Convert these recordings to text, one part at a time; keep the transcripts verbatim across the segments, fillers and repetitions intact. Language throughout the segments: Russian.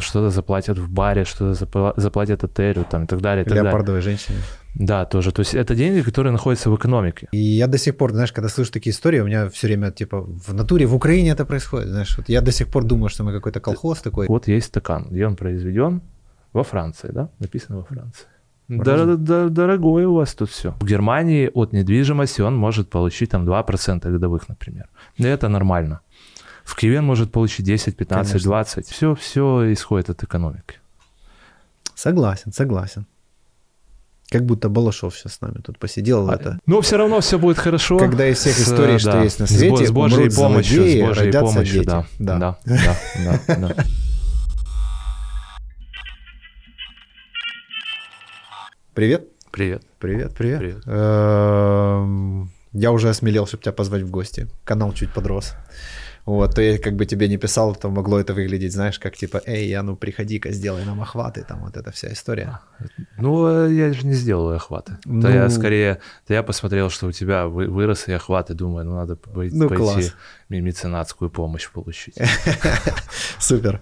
что-то заплатят в баре, что-то заплатят отелю там, и так далее. И так леопардовой далее. Женщине. Да, тоже. То есть это деньги, которые находятся в экономике. И я до сих пор, знаешь, когда слышу такие истории, у меня все время, типа, в натуре, в Украине это происходит. Знаешь, вот я до сих пор думаю, что мы какой-то колхоз такой. Вот есть стакан, где он произведен во Франции, да? Написано во Франции. Дор- дор- дорогое у вас тут все. В Германии от недвижимости он может получить там два процента годовых, например. И это нормально. В Киеве он может получить десять, пятнадцать, двадцать. Все, все исходит от экономики. Согласен, согласен. Как будто Балашов сейчас с нами тут посидел. А, это... Но все равно все будет хорошо. Когда из всех историй, с, что да, есть на свете, с Божьей помощью, с Божьей помощью, да, да, да, да, да, да. Привет. Привет. Привет, привет. Привет. Я уже осмелел, чтобы тебя позвать в гости. Канал чуть подрос. Вот, то я как бы тебе не писал, то могло это выглядеть, знаешь, как типа, эй, я, ну приходи-ка, сделай нам охваты, там вот эта вся история. Ну, я же не сделаю охваты. Ну... То я скорее, то я посмотрел, что у тебя вырос и охваты, думаю, ну надо пойти, ну, пойти меценатскую помощь получить. Супер.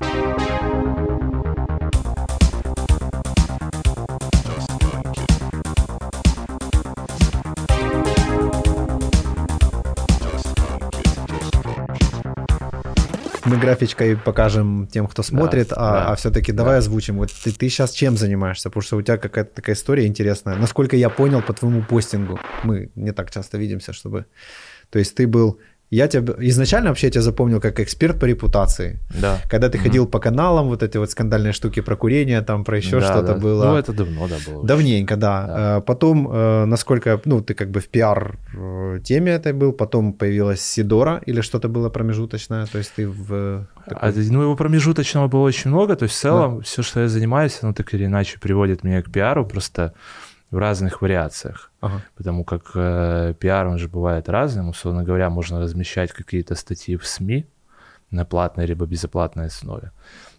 Мы графичкой покажем тем, кто смотрит, да, а, да, а все-таки давай да. озвучим. Вот ты, ты сейчас чем занимаешься? Потому что у тебя какая-то такая история интересная. Насколько я понял по твоему постингу, мы не так часто видимся, чтобы... То есть ты был... Я тебя... Изначально вообще я тебя запомнил как эксперт по репутации. Да. Когда ты mm-hmm. ходил по каналам, вот эти вот скандальные штуки про курение, там про еще да, что-то да. было. Ну, это давно, да, было. Давненько, да. да. Потом, насколько... Ну, ты как бы в пиар-теме этой был, потом появилась Сидора, или что-то было промежуточное, то есть ты в... Такой... А, ну, его промежуточного было очень много, то есть в целом да. все, что я занимаюсь, оно так или иначе приводит меня к пиару, просто... в разных вариациях, ага. потому как э, пиар, он же бывает разным, условно говоря, можно размещать какие-то статьи в СМИ на платной либо безоплатной основе,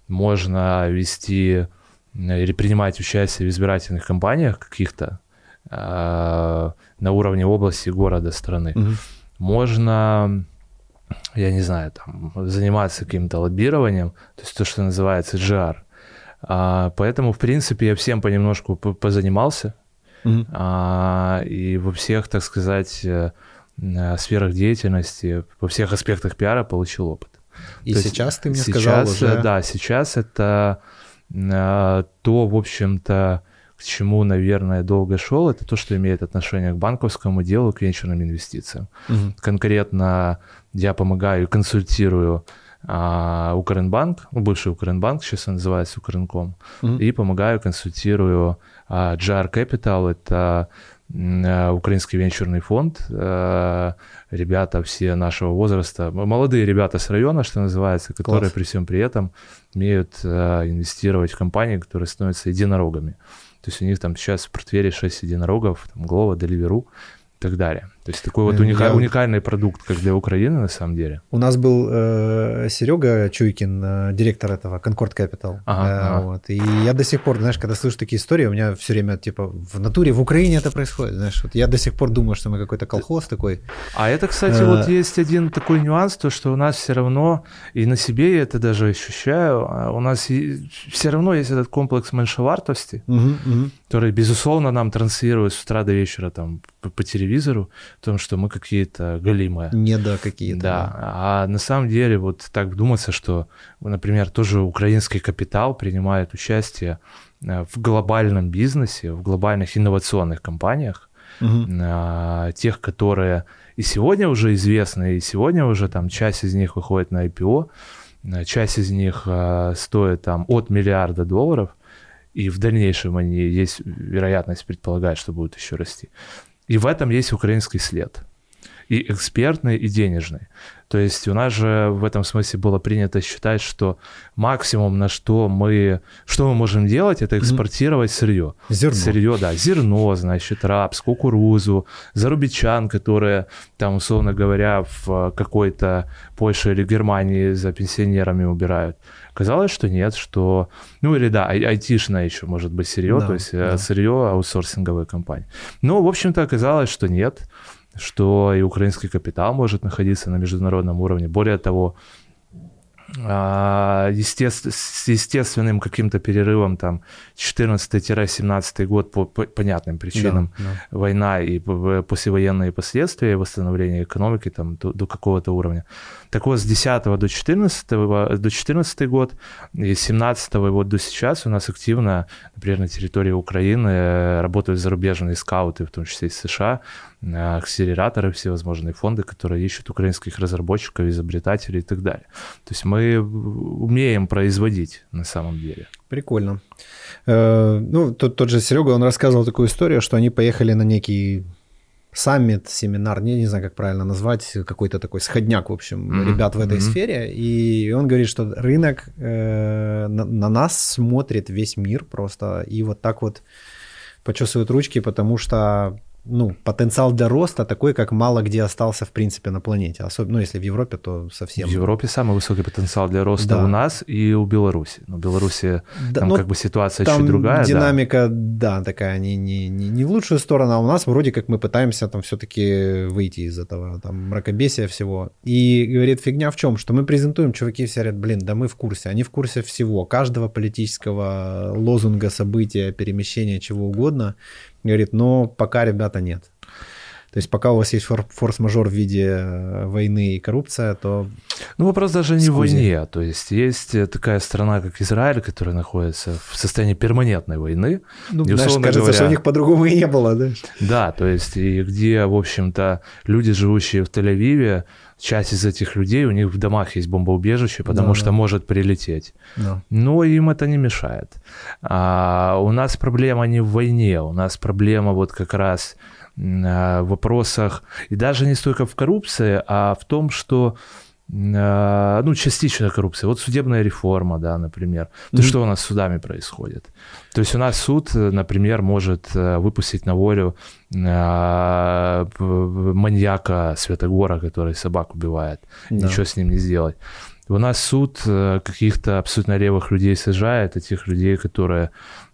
можно вести или принимать участие в избирательных кампаниях каких-то э, на уровне области, города, страны, угу. можно, я не знаю, там, заниматься каким-то лоббированием, то есть то, что называется джи ар, э, поэтому, в принципе, я всем понемножку позанимался, Mm-hmm. А, и во всех, так сказать, сферах деятельности, во всех аспектах пиара получил опыт. И то сейчас есть, ты мне сейчас, сказал уже... Да, сейчас это а, то, в общем-то, к чему, наверное, долго шел, это то, что имеет отношение к банковскому делу, к венчурным инвестициям. Mm-hmm. Конкретно я помогаю и консультирую а, Украинбанк, ну, бывший Украинбанк, сейчас он называется Украинком, mm-hmm. и помогаю, консультирую джи ар Capital, это украинский венчурный фонд, ребята все нашего возраста, молодые ребята с района, что называется, которые Класс. При всем при этом умеют инвестировать в компании, которые становятся единорогами. То есть у них там сейчас в портфеле шесть единорогов, там Glovo, Deliveroo и так далее. То есть такой вот уника- Я... уникальный продукт, как для Украины на самом деле. У нас был э, Серега Чуйкин, э, директор этого Concord Capital. Ага, э, ага. Вот. И я до сих пор, знаешь, когда слышу такие истории, у меня все время типа в натуре, в Украине это происходит. Знаешь, вот я до сих пор думаю, что мы какой-то колхоз такой. А это, кстати, э... вот есть один такой нюанс, то что у нас все равно, и на себе я это даже ощущаю, у нас и, все равно есть этот комплекс меньшовартости, угу, угу. который, безусловно, нам транслируют с утра до вечера там, по, по телевизору, в том, что мы какие-то голимые. Не да, какие-то. Да. да. А на самом деле вот так вдуматься, что, например, тоже украинский капитал принимает участие в глобальном бизнесе, в глобальных инновационных компаниях, угу. тех, которые и сегодня уже известны, и сегодня уже там часть из них выходит на ай пи о, часть из них стоит там от миллиарда долларов, и в дальнейшем они есть вероятность предполагать, что будут еще расти. И в этом есть украинский след. И экспертный, и денежный. То есть у нас же в этом смысле было принято считать, что максимум, на что мы, что мы можем делать, это экспортировать сырье. Зерно. Сырье, да. Зерно, значит, рапс, кукурузу, зарубичан, которые там, условно говоря, в какой-то Польше или Германии за пенсионерами убирают. Казалось, что нет, что... Ну или да, ай- айтишное еще может быть сырье, да, то есть да. сырье аутсорсинговой компании. Но, в общем-то, оказалось, что нет. Что и украинский капитал может находиться на международном уровне. Более того, с естественным каким-то перерывом, там, четырнадцатый-семнадцатый год по, по понятным причинам, да, да. война и послевоенные последствия, восстановление экономики там, до, до какого-то уровня. Так вот, с десятого до четырнадцатого, до четырнадцатый год и с семнадцатого вот до сейчас у нас активно, например, на территории Украины работают зарубежные скауты, в том числе из США, акселераторы, всевозможные фонды, которые ищут украинских разработчиков, изобретателей и так далее. То есть мы умеем производить на самом деле. Прикольно. Ну, тот, тот же Серега, он рассказывал такую историю, что они поехали на некий саммит, семинар, не, не знаю, как правильно назвать, какой-то такой сходняк, в общем, mm-hmm. ребят в этой mm-hmm. сфере. И он говорит, что рынок э, на, на нас смотрит весь мир просто и вот так вот почесывает ручки, потому что ну, потенциал для роста такой, как мало где остался, в принципе, на планете. Особенно, ну, если в Европе, то совсем. В Европе самый высокий потенциал для роста да. у нас и у Беларуси. Но в Беларуси да, там ну, как бы ситуация чуть другая. Динамика, да, да такая не, не, не, не в лучшую сторону, а у нас вроде как мы пытаемся там все-таки выйти из этого там, мракобесия всего. И говорит, фигня в чем? Что мы презентуем, чуваки все говорят, блин, да мы в курсе. Они в курсе всего, каждого политического лозунга, события, перемещения, чего угодно. Говорит, но пока, ребята, нет. То есть пока у вас есть форс-мажор в виде войны и коррупция, то... Ну, вопрос даже не в войне. То есть есть такая страна, как Израиль, которая находится в состоянии перманентной войны. Ну, и, знаешь, кажется, говоря, что у них по-другому и не было, да? Да, то есть и где, в общем-то, люди, живущие в Тель-Авиве, часть из этих людей, у них в домах есть бомбоубежище, потому да, что да. может прилететь. Да. Но им это не мешает. А у нас проблема не в войне, у нас проблема вот как раз в вопросах, и даже не столько в коррупции, а в том, что ну, частичная коррупция. Вот судебная реформа, да, например. То, mm-hmm. что у нас с судами происходит. То есть у нас суд, например, может выпустить на волю маньяка Святогора, который собак убивает. Yeah. Ничего с ним не сделать. У нас суд каких-то абсолютно левых людей сажает, а тех людей, которые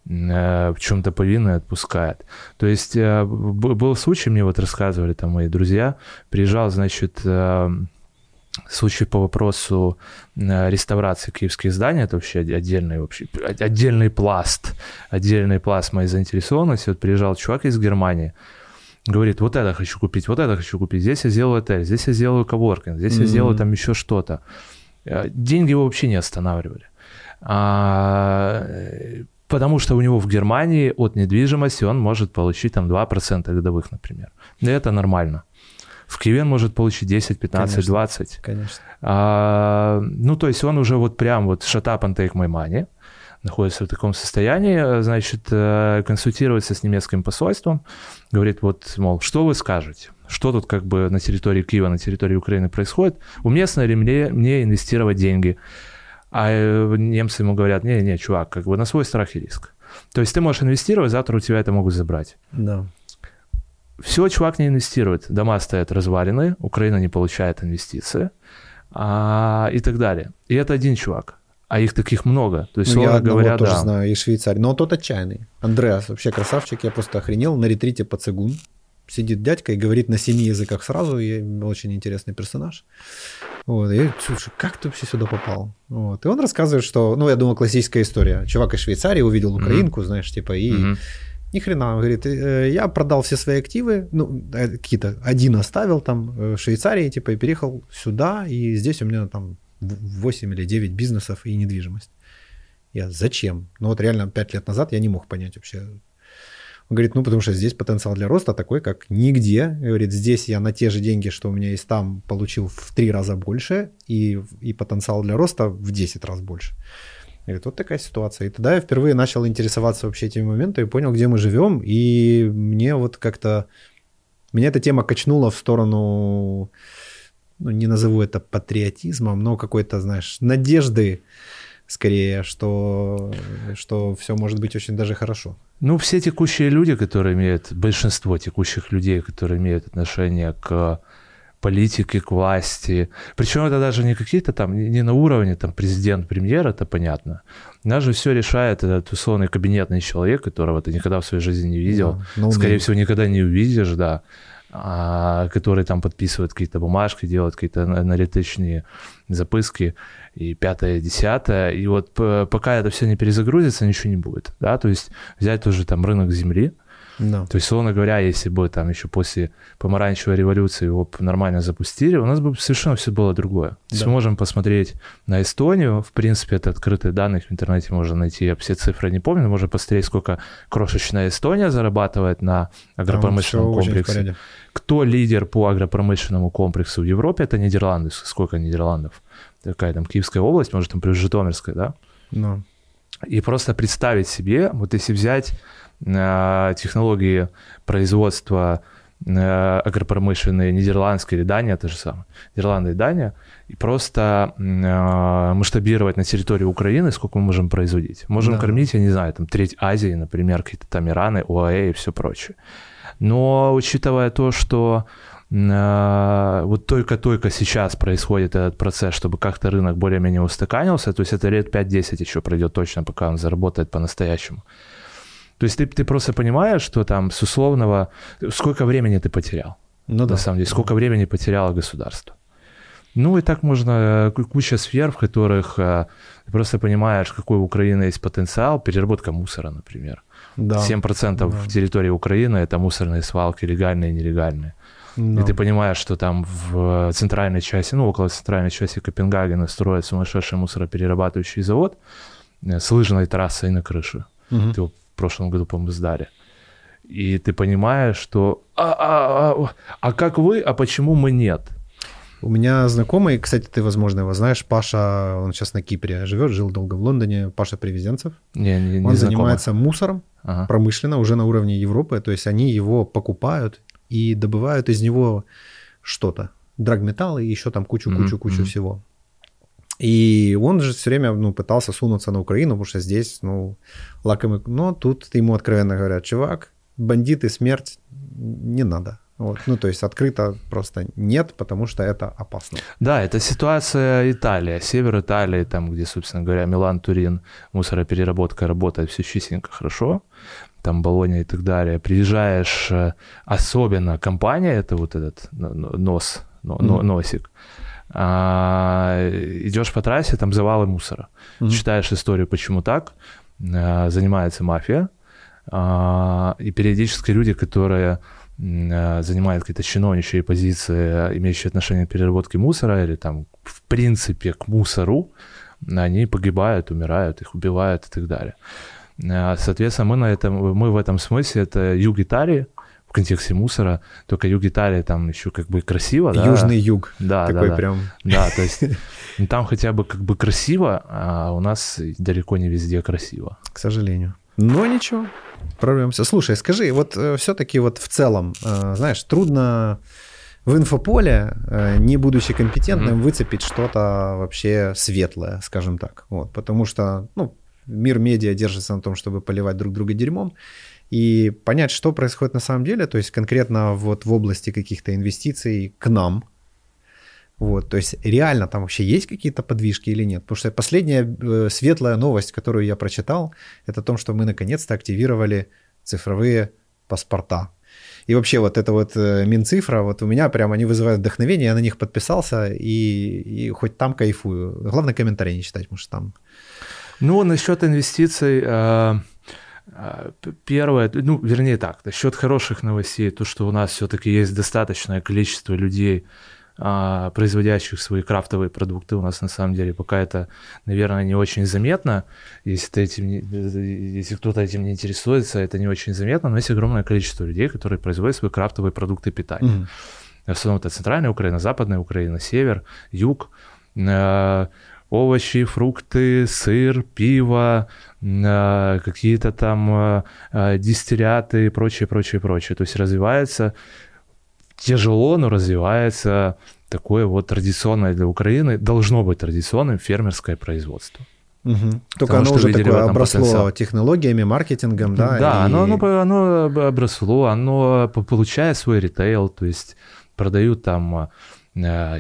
в чем-то повинны, отпускает. То есть был случай, мне вот рассказывали там мои друзья, приезжал, значит... Случай по вопросу реставрации киевских зданий, это вообще отдельный, вообще, отдельный пласт, отдельный пласт моей заинтересованности. Вот приезжал чувак из Германии, говорит, вот это хочу купить, вот это хочу купить, здесь я сделаю отель, здесь я сделаю коворкинг, здесь mm-hmm. я сделаю там еще что-то. Деньги его вообще не останавливали. Потому что у него в Германии от недвижимости он может получить там два процента годовых, например. И это нормально. В Киеве он может получить десять, пятнадцать, двадцать. Конечно. А, ну, то есть он уже вот прям вот shut up and take my money, находится в таком состоянии, значит, консультируется с немецким посольством, говорит, вот, мол, что вы скажете, что тут как бы на территории Киева, на территории Украины происходит, уместно ли мне, мне инвестировать деньги? А немцы ему говорят, не-не, чувак, как бы на свой страх и риск. То есть ты можешь инвестировать, завтра у тебя это могут забрать. Да. Все, чувак не инвестирует. Дома стоят разваленные, Украина не получает инвестиции а, и так далее. И это один чувак, а их таких много. То есть, ну, я одного говоря, тоже да. знаю, и Швейцария. Но тот отчаянный. Андреас вообще красавчик, я просто охренел. На ретрите по цигун сидит дядька и говорит на семи языках сразу. И очень интересный персонаж. Вот. И я говорю, слушай, как ты вообще сюда попал? Вот. И он рассказывает, что... Ну, я думаю, классическая история. Чувак из Швейцарии увидел Украинку, mm-hmm. знаешь, типа, и... Mm-hmm. Ни хрена, он говорит, я продал все свои активы, ну, какие-то, один оставил там в Швейцарии, типа, и переехал сюда, и здесь у меня там восемь или девять бизнесов и недвижимость. Я, зачем? Ну, вот реально пять лет назад я не мог понять вообще. Он говорит, ну, потому что здесь потенциал для роста такой, как нигде. Говорит, здесь я на те же деньги, что у меня есть там, получил в три раза больше, и, и потенциал для роста в десять раз больше. Говорит, вот такая ситуация. И тогда я впервые начал интересоваться вообще этими моментами, и понял, где мы живем, и мне вот как-то... Меня эта тема качнула в сторону, ну, не назову это патриотизмом, но какой-то, знаешь, надежды, скорее, что, что все может быть очень даже хорошо. Ну, все текущие люди, которые имеют... Большинство текущих людей, которые имеют отношение к... политики, к власти. Причем это даже не какие-то там, не на уровне там президент-премьер, это понятно. Даже все решает этот условный кабинетный человек, которого ты никогда в своей жизни не видел. Да, скорее всего, никогда не увидишь, да. которые там подписывают какие-то бумажки, делают какие-то аналитичные записки, и пятое, десятое. И вот пока это все не перезагрузится, ничего не будет. Да? То есть взять тоже там рынок земли. No. То есть, словно говоря, если бы там еще после помаранчевой революции его нормально запустили, у нас бы совершенно все было другое. То есть да. Мы можем посмотреть на Эстонию, в принципе, это открытые данные, в интернете можно найти, я все цифры не помню, но можно посмотреть, сколько крошечная Эстония зарабатывает на агропромышленном да, комплексе. Кто лидер по агропромышленному комплексу в Европе, это Нидерланды. Сколько Нидерландов? Такая там Киевская область, может, там плюс Житомирская, да? No. И просто представить себе, вот если взять технологии производства агропромышленные нидерландские или Дания, то же самое, Нидерланды и Дания, и просто масштабировать на территории Украины, сколько мы можем производить. Можем да. кормить, я не знаю, там треть Азии, например, какие-то там Ираны, ОАЭ и все прочее. Но учитывая то, что вот только-только сейчас происходит этот процесс, чтобы как-то рынок более-менее устаканился, то есть это лет пять-десять еще пройдет точно, пока он заработает по-настоящему. То есть ты, ты просто понимаешь, что там с условного... Сколько времени ты потерял, ну, на да. самом деле, сколько времени потеряло государство. Ну и так можно... Куча сфер, в которых ты просто понимаешь, какой у Украины есть потенциал. Переработка мусора, например. Да. семь процентов да. территории Украины — это мусорные свалки, легальные и нелегальные. Да. И ты понимаешь, что там в центральной части, ну около центральной части Копенгагена строят сумасшедший мусороперерабатывающий завод с лыжной трассой на крыше. Угу. Ты в прошлом году, по-моему, сдали. И ты понимаешь, что а, а, а, а как вы, а почему мы нет? У меня знакомый, кстати, ты, возможно, его знаешь, Паша, он сейчас на Кипре живет, жил долго в Лондоне, Паша Привезенцев. Не, не, не он знакомый. Занимается мусором ага. промышленно уже на уровне Европы, то есть они его покупают и добывают из него что-то, драгметаллы и еще там кучу-кучу-кучу mm-hmm. всего. И он же все время ну, пытался сунуться на Украину, потому что здесь, ну, лакомый... Но тут ему откровенно говорят, чувак, бандиты, смерть, не надо. Вот. Ну, то есть открыто просто нет, потому что это опасно. Да, это ситуация Италия, север Италии, там, где, собственно говоря, Милан, Турин, мусоропереработка работает, все чистенько, хорошо, там Болонья и так далее. Приезжаешь, особенно компания, это вот этот нос, mm-hmm. носик, А, идешь по трассе, там завалы мусора. Mm-hmm. Читаешь историю, почему так, а, занимается мафия. А, и периодически люди, которые а, занимают какие-то чиновничьи позиции, имеющие отношение к переработке мусора или там в принципе к мусору, они погибают, умирают, их убивают и так далее. А, соответственно, мы, на этом, мы в этом смысле, это юг Италии, в контексте мусора, только юг Италии там еще как бы красиво, да? Южный юг, да, такой да, да. прям. Да, то есть там хотя бы как бы красиво, а у нас далеко не везде красиво. К сожалению. Но ничего, прорвемся. Слушай, скажи, вот все-таки вот в целом, знаешь, трудно в инфополе, не будучи компетентным, mm-hmm. выцепить что-то вообще светлое, скажем так. Вот, потому что, ну, мир медиа держится на том, чтобы поливать друг друга дерьмом, и понять, что происходит на самом деле, то есть конкретно вот в области каких-то инвестиций к нам, вот, то есть реально там вообще есть какие-то подвижки или нет, потому что последняя светлая новость, которую я прочитал, это о том, что мы наконец-то активировали цифровые паспорта. И вообще вот это вот Минцифра, вот у меня прям они вызывают вдохновение, я на них подписался и, и хоть там кайфую. Главное комментарии не читать, потому что там... Ну, насчет инвестиций... Э... Первое, ну, вернее так, насчет хороших новостей, то, что у нас все-таки есть достаточное количество людей, производящих свои крафтовые продукты, у нас на самом деле пока это, наверное, не очень заметно, если, ты этим не, если кто-то этим не интересуется, это не очень заметно, но есть огромное количество людей, которые производят свои крафтовые продукты питания. Mm-hmm. В основном это центральная Украина, западная Украина, север, юг. Овощи, фрукты, сыр, пиво, какие-то там дистилляты и прочее, прочее, прочее. То есть развивается, тяжело, но развивается такое вот традиционное для Украины, должно быть традиционным фермерское производство. Угу. Только оно уже такое обросло потенциал. Технологиями, маркетингом. Да, да и... оно, оно, оно обросло, оно получает свой ритейл, то есть продают там...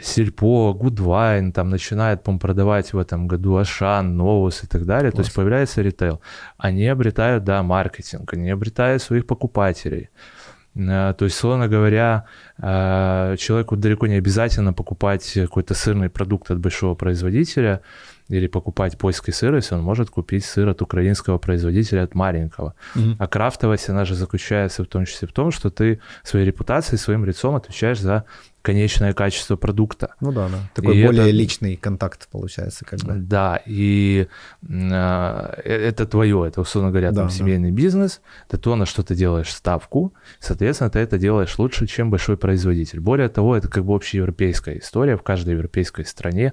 Сельпо, Гудвайн, там начинает, по-моему, продавать в этом году Ашан, Новус и так далее. Класс. То есть появляется ритейл. Они обретают, да, маркетинг, они обретают своих покупателей. То есть, словно говоря, человеку далеко не обязательно покупать какой-то сырный продукт от большого производителя или покупать польский сыр, если он может купить сыр от украинского производителя, от маленького. Mm-hmm. А крафтовость, она же заключается в том числе в том, что ты своей репутацией, своим лицом отвечаешь за конечное качество продукта. Ну да, да. Такой и более это... личный контакт получается, как бы. Да, и э, это твое, это, условно говоря, да, там, семейный да. бизнес, это то, на что ты делаешь ставку, соответственно, ты это делаешь лучше, чем большой производитель. Более того, это как бы общеевропейская история, в каждой европейской стране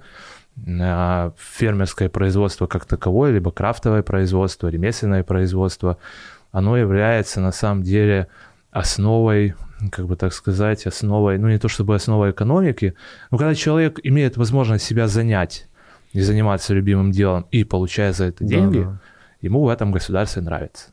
фермерское производство как таковое, либо крафтовое производство, ремесленное производство, оно является на самом деле основой, как бы так сказать, основой, ну не то чтобы основой экономики, но когда человек имеет возможность себя занять и заниматься любимым делом и получая за это деньги, да, да. ему в этом государстве нравится.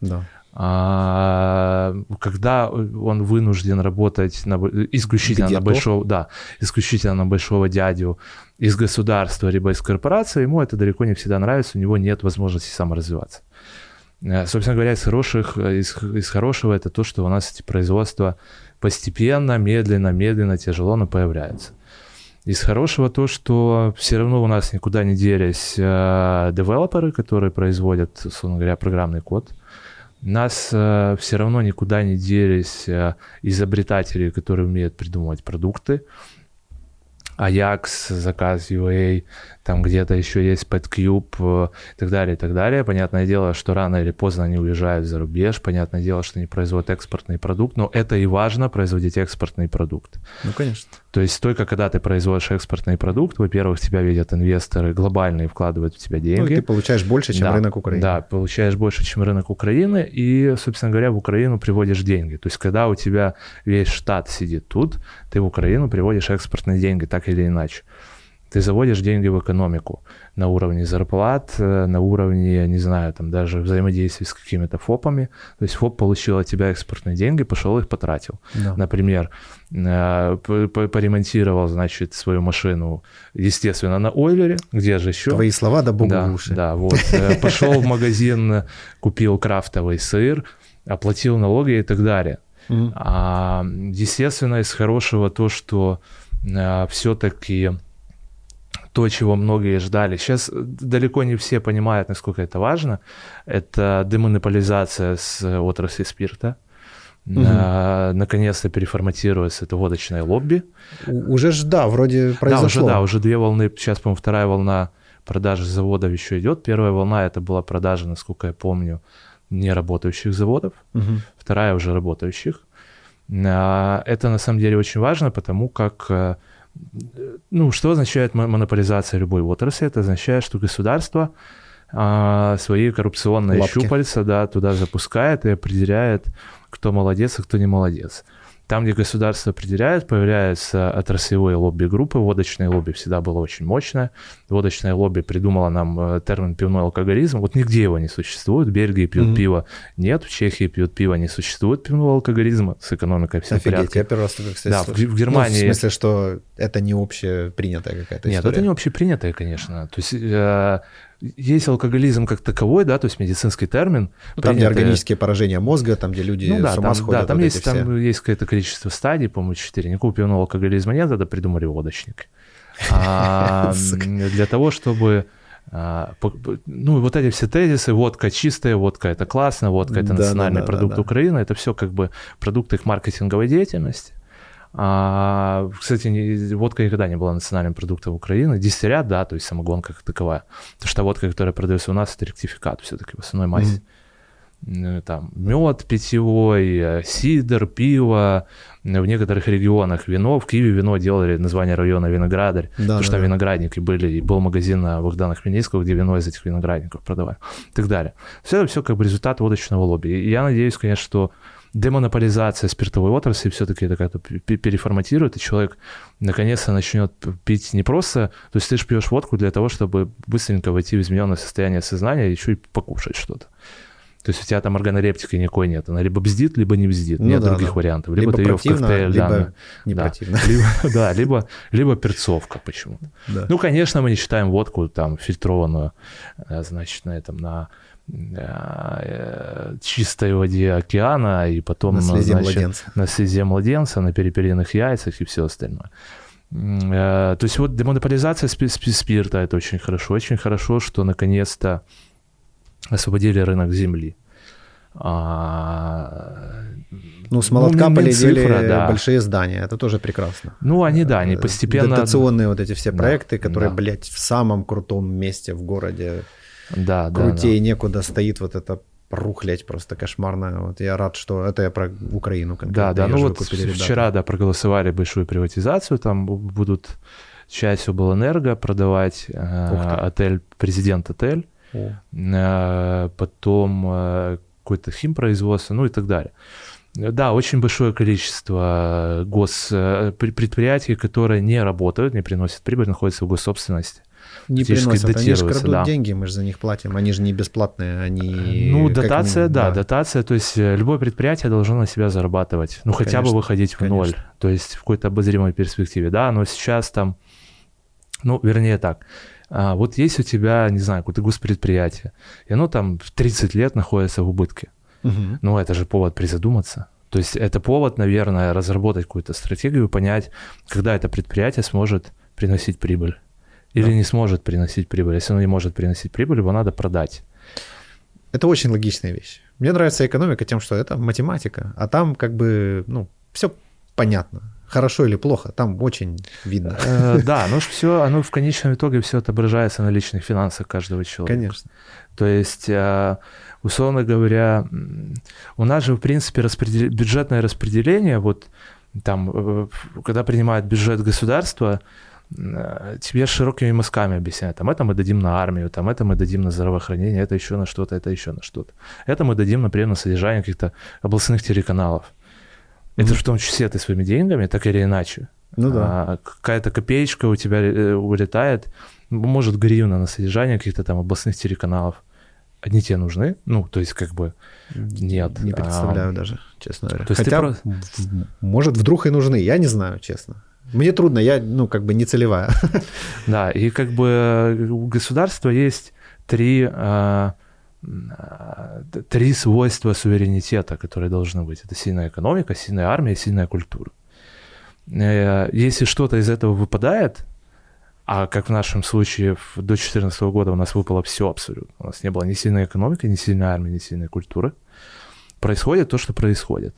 Да. А когда он вынужден работать на, исключительно, на большого, да, исключительно на большого дядю из государства либо из корпорации, ему это далеко не всегда нравится, у него нет возможности саморазвиваться. Собственно говоря, из, хороших, из, из хорошего это то, что у нас эти производства постепенно, медленно, медленно, тяжело, но появляются. Из хорошего то, что все равно у нас никуда не делись девелоперы, которые производят, собственно говоря, программный код. У нас э, все равно никуда не делись э, изобретатели, которые умеют придумывать продукты. Ajax, заказ ю эй, там где-то еще есть Pet Cube э, и так далее, и так далее. Понятное дело, что рано или поздно они уезжают за рубеж, понятное дело, что они производят экспортный продукт, но это и важно, производить экспортный продукт. Ну, конечно. То есть только когда ты производишь экспортный продукт, во-первых, тебя видят инвесторы глобальные, вкладывают в тебя деньги. Ну, и ты получаешь больше, чем да, рынок Украины. Да, получаешь больше, чем рынок Украины, и, собственно говоря, в Украину приводишь деньги. То есть когда у тебя весь штат сидит тут, ты в Украину приводишь экспортные деньги, так или иначе. Ты заводишь деньги в экономику на уровне зарплат, на уровне, не знаю, там даже взаимодействия с какими-то ФОПами. То есть ФОП получил от тебя экспортные деньги, пошел их потратил. Да. Например, поремонтировал, значит, свою машину, естественно, на Ойлере, где же еще? Твои слова, да богу да, в уши. Да, вот. Пошел в магазин, купил крафтовый сыр, оплатил налоги и так далее. Естественно, из хорошего то, что все-таки то, чего многие ждали. Сейчас далеко не все понимают, насколько это важно. Это демонополизация с отрасли спирта. Угу. А, наконец-то переформатируется это водочное лобби. Уже ж, да, вроде произошло. Да, уже, да, уже две волны. Сейчас, по-моему, вторая волна продажи заводов еще идет. Первая волна – это была продажа, насколько я помню, неработающих заводов. Угу. Вторая – уже работающих. А, это, на самом деле, очень важно, потому как... Ну, что означает монополизация любой отрасли? Это означает, что государство а, свои коррупционные лапки, щупальца да, туда запускает и определяет, кто молодец, а кто не молодец. Там, где государство определяет, появляются отраслевые лобби-группы. Водочное лобби всегда было очень мощное. Водочное лобби придумало нам термин «пивной алкоголизм». Вот нигде его не существует. В Бельгии пьют mm-hmm. пиво, нет. В Чехии пьют пиво, не существует пивного алкоголизма. С экономикой все в порядке. Я первый раз только, кстати, да, в, в Германии... Ну, в смысле, что это не общепринятая какая-то история? Нет, это не общепринятая, конечно. То есть... Э- Есть алкоголизм как таковой, да, то есть медицинский термин. Ну, там, где органические поражения мозга, там, где люди ну, да, с ума там, сходят. Да, там, вот есть, там есть какое-то количество стадий, по-моему, четыре. Никакого пивного алкоголизма нет, тогда придумали водочник. Для того, чтобы... Ну, вот эти все тезисы, водка чистая, водка это классно, водка это национальный продукт Украины, это все как бы продукты их маркетинговой деятельности. А, кстати, водка никогда не была национальным продуктом Украины. Дистиллят, да, то есть самогонка как таковая. Потому что водка, которая продается у нас, это ректификат все-таки в основной массе. Mm-hmm. Там мед питьевой, сидор, пиво. В некоторых регионах вино. В Киеве вино делали название района Виноградарь. Да, потому да, что там да. виноградники были. И был магазин на Богдана Хмельницкого, где вино из этих виноградников продавали. И так далее. Все это все как бы результат водочного лобби. И я надеюсь, конечно, что демонополизация спиртовой отрасли все-таки это как-то переформатирует, и человек наконец-то начнет пить не просто... То есть ты же пьешь водку для того, чтобы быстренько войти в измененное состояние сознания и еще и покушать что-то. То есть у тебя там органолептики никакой нет. Она либо бздит, либо не бздит. Ну, нет да, других да. вариантов. Либо, либо ты ее в коктейль... Либо да, не да. противно. Либо, да, либо, либо перцовка почему-то. Да. Ну, конечно, мы не считаем водку там фильтрованную, значит, на этом, на... чистой воде океана, и потом на слезе, значит, младенца. На слезе младенца, на перепелиных яйцах и все остальное. То есть вот демонополизация спирта, это очень хорошо. Очень хорошо, что наконец-то освободили рынок земли. Ну, с молотка ну, полетели Минцифра, да. большие здания. Это тоже прекрасно. Ну, они, да, они постепенно... Дотационные вот эти все проекты, да, которые, да. блядь, в самом крутом месте в городе. Да, крутее да, да. некуда стоит вот эта рухлядь просто кошмарная. Вот я рад, что... Это я про Украину конкретно. Да, да, ну вот купили, вчера, ребята. да, проголосовали большую приватизацию. Там будут часть облэнерго продавать, отель, президент-отель. О. Потом... какое-то химпроизводство, ну и так далее. Да, очень большое количество госпредприятий, которые не работают, не приносят прибыль, находятся в госсобственности. Не приносят, они же крадут да. деньги, мы же за них платим, они же не бесплатные, они... Ну, дотация, как... да, да, дотация, то есть любое предприятие должно на себя зарабатывать, ну, конечно, хотя бы выходить в конечно. ноль, то есть в какой-то обозримой перспективе, да, но сейчас там, ну, вернее так... Вот есть у тебя, не знаю, какое-то госпредприятие, и оно там в тридцать лет находится в убытке. Угу. Ну, это же повод призадуматься. То есть это повод, наверное, разработать какую-то стратегию, понять, когда это предприятие сможет приносить прибыль. Или да. не сможет приносить прибыль. Если оно не может приносить прибыль, его надо продать. Это очень логичная вещь. Мне нравится экономика тем, что это математика. А там как бы, ну, все понятно. Хорошо или плохо, там очень видно. Да, но все, оно в конечном итоге все отображается на личных финансах каждого человека. Конечно. То есть, условно говоря, у нас же, в принципе, распредел... бюджетное распределение, вот там, когда принимают бюджет государства, тебе широкими мазками объясняют, там, это мы дадим на армию, там, это мы дадим на здравоохранение, это еще на что-то, это еще на что-то. Это мы дадим, например, на содержание каких-то областных телеканалов. Это mm-hmm. в том числе ты своими деньгами, так или иначе. Ну да. А, какая-то копеечка у тебя улетает, может, гривна на содержание каких-то там областных телеканалов. Одни тебе нужны? Ну, то есть как бы нет. Не представляю а, даже, честно говоря. То есть Хотя, ты про... может, вдруг и нужны, я не знаю, честно. Мне трудно, я, ну, как бы не целевая. Да, и как бы у государства есть три... три свойства суверенитета, которые должны быть. Это сильная экономика, сильная армия, сильная культура. Если что-то из этого выпадает, а как в нашем случае до две тысячи четырнадцатого года у нас выпало все абсолютно, у нас не было ни сильной экономики, ни сильной армии, ни сильной культуры, происходит то, что происходит.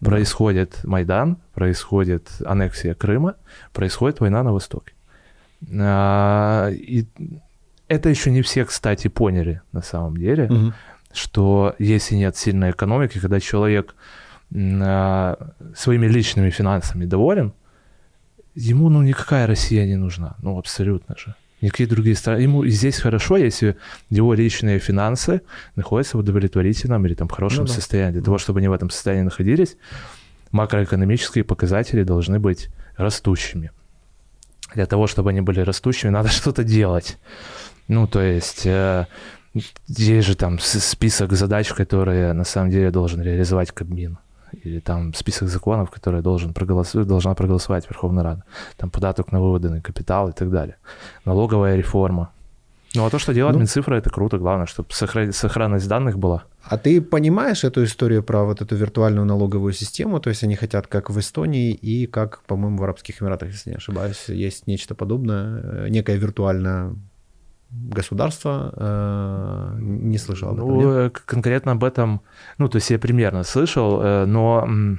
Происходит Майдан, происходит аннексия Крыма, происходит война на Востоке. И это еще не все, кстати, поняли на самом деле, угу. что если нет сильной экономики, когда человек э, своими личными финансами доволен, ему ну, никакая Россия не нужна, ну абсолютно же. Никакие другие страны. Ему и здесь хорошо, если его личные финансы находятся в удовлетворительном или там, хорошем ну, да. состоянии. Для да. того, чтобы они в этом состоянии находились, макроэкономические показатели должны быть растущими. Для того, чтобы они были растущими, надо что-то делать. Ну, то есть, э, есть же там список задач, которые на самом деле должен реализовать Кабмин. Или там список законов, которые должен проголосовать, должна проголосовать Верховная Рада. Там податок на выводный капитал и так далее. Налоговая реформа. Ну, а то, что делает ну, Минцифра, это круто. Главное, чтобы сохран... сохранность данных была. А ты понимаешь эту историю про вот эту виртуальную налоговую систему? То есть они хотят как в Эстонии и как, по-моему, в Арабских Эмиратах, если не ошибаюсь, есть нечто подобное, некое виртуальное... государство, э, не слышал об этом, ну, нет? Конкретно об этом, ну, то есть я примерно слышал, э, но э,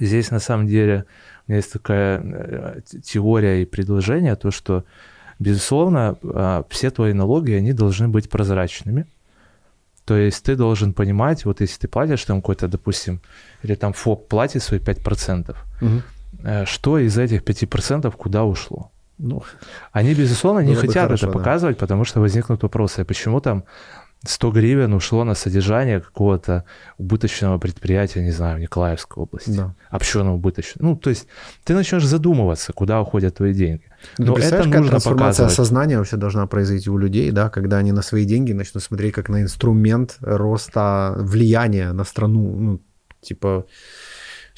здесь на самом деле у меня есть такая э, теория и предложение, то, что, безусловно, э, все твои налоги, они должны быть прозрачными, то есть ты должен понимать, вот если ты платишь там какой-то, допустим, или там ФОП платит свои пять процентов, угу. э, что из этих пяти процентов куда ушло? Ну, они, безусловно, не хотят хорошо, это да. показывать, потому что возникнут вопросы, почему там сто гривен ушло на содержание какого-то убыточного предприятия, не знаю, в Николаевской области, да. общеного убыточного. Ну, то есть ты начнешь задумываться, куда уходят твои деньги. Но ну, представляешь, это нужно трансформация показывать. Сознания вообще должна произойти у людей, да, когда они на свои деньги начнут смотреть как на инструмент роста влияния на страну, ну, типа...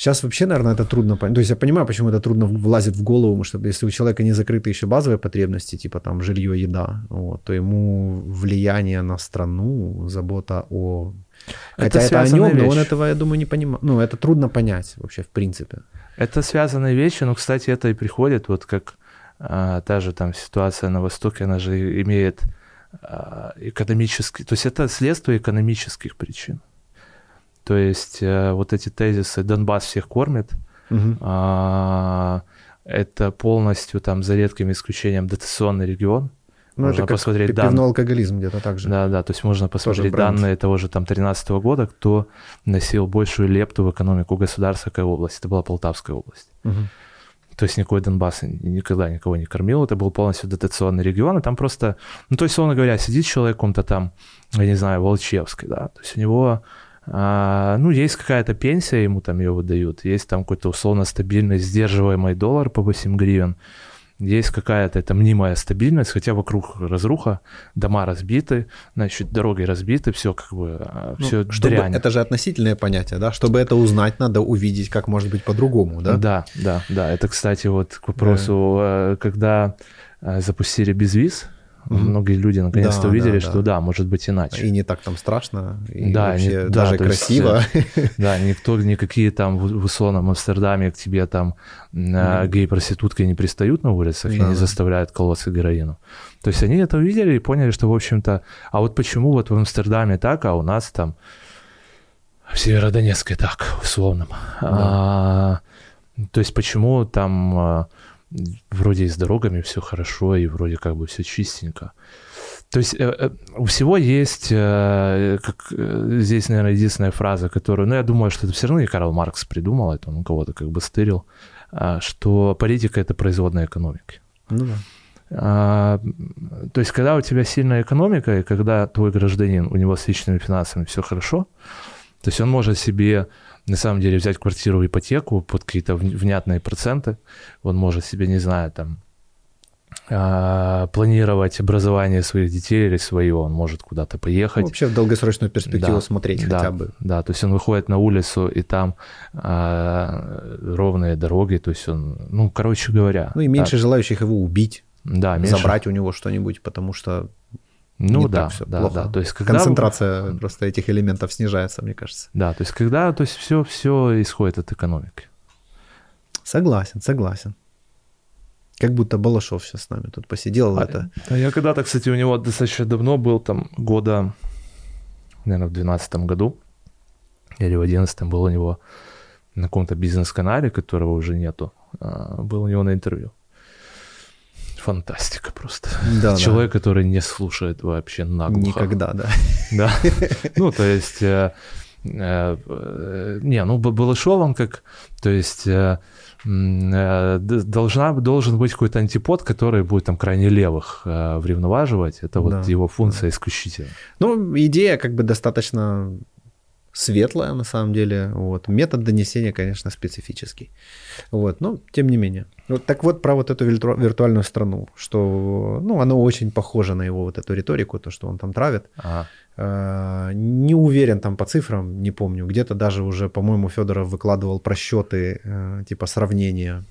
Сейчас вообще, наверное, это трудно понять. То есть я понимаю, почему это трудно влазит в голову, потому что если у человека не закрыты еще базовые потребности, типа там жилье, еда, вот, то ему влияние на страну, забота о... Хотя это, это о нем, вещь. Но он этого, я думаю, не понимает. Ну, это трудно понять вообще, в принципе. Это связанные вещи, но, кстати, это и приходит, вот как а, та же там ситуация на Востоке, она же имеет а, экономический... То есть это следствие экономических причин. То есть вот эти тезисы «Донбасс всех кормит», угу. а, это полностью, там, за редким исключением, дотационный регион. Ну, можно это посмотреть как пивной дан... алкоголизм где-то так же. Да-да, то есть можно посмотреть данные того же там тринадцатого года, кто носил большую лепту в экономику государства, какая область. Это была Полтавская область. Угу. То есть никакой Донбасс никогда никого не кормил. Это был полностью дотационный регион. И там просто, ну, то есть, словно говоря, сидит человек в каком-то там, я не знаю, Волчевской, да, то есть у него... А, ну, есть какая-то пенсия, ему там ее выдают, есть там какой-то условно стабильный, сдерживаемый доллар по восемь гривен, есть какая-то эта мнимая стабильность, хотя вокруг разруха, дома разбиты, значит, дороги разбиты, все как бы, все ну, дрянь. Это же относительное понятие, да? Чтобы это узнать, надо увидеть, как может быть по-другому, да? Да, да, да. Это, кстати, вот к вопросу, да. Когда запустили безвиз, многие люди наконец-то да, увидели, да, что да. да, может быть иначе. И не так там страшно, и да, вообще не, даже да, красиво. Есть, да, никто, никакие там в условном Амстердаме к тебе там mm-hmm. гей-проститутки не пристают на улицах mm-hmm. и не заставляют колоться героину. То есть они это увидели и поняли, что, в общем-то, а вот почему вот в Амстердаме так, а у нас там в Северодонецке так, в условном. Mm-hmm. А, то есть почему там... Вроде и с дорогами все хорошо, и вроде как бы все чистенько. То есть у всего есть, как, здесь, наверное, единственная фраза, которую, ну, я думаю, что это все равно и Карл Маркс придумал, это он кого-то как бы стырил, что политика – это производная экономики. Ну да. А, то есть когда у тебя сильная экономика, и когда твой гражданин, у него с личными финансами все хорошо, то есть он может себе... На самом деле взять квартиру в ипотеку под какие-то внятные проценты, он может себе, не знаю, там, планировать образование своих детей или своего, он может куда-то поехать. Вообще в долгосрочную перспективу да, смотреть да, хотя бы. Да, то есть он выходит на улицу, и там а, ровные дороги, то есть он, ну, короче говоря. Ну и меньше так. желающих его убить, да, меньше... забрать у него что-нибудь, потому что... Ну не да, так все да, плохо. Да. То есть, когда... Концентрация просто этих элементов снижается, мне кажется. Да, то есть когда то есть, все, все исходит от экономики. Согласен, согласен. Как будто Балашов сейчас с нами тут посидел. А, это... Я когда-то, кстати, у него достаточно давно был, там года, наверное, в двенадцатом году или в одиннадцатом был у него на каком-то бизнес-канале, которого уже нету, был у него на интервью. Фантастика просто. Да, человек, да. который не слушает вообще наглухо. Никогда, да. Да. Ну, то есть... Э, э, э, не, ну, Балашов, он как... То есть... Э, э, должна, должен быть какой-то антипод, который будет там крайне левых э, вревноваживать. Это вот да. его функция исключительно. Ну, идея как бы достаточно... светлая, на самом деле. Вот. Метод донесения, конечно, специфический. Вот. Но, тем не менее. Вот. Так вот, про вот эту вирту... виртуальную страну, что, ну, оно очень похоже на его вот эту риторику, то, что он там травит. Ага. А, не уверен там по цифрам, не помню. Где-то даже уже, по-моему, Федоров выкладывал просчеты, типа сравнения,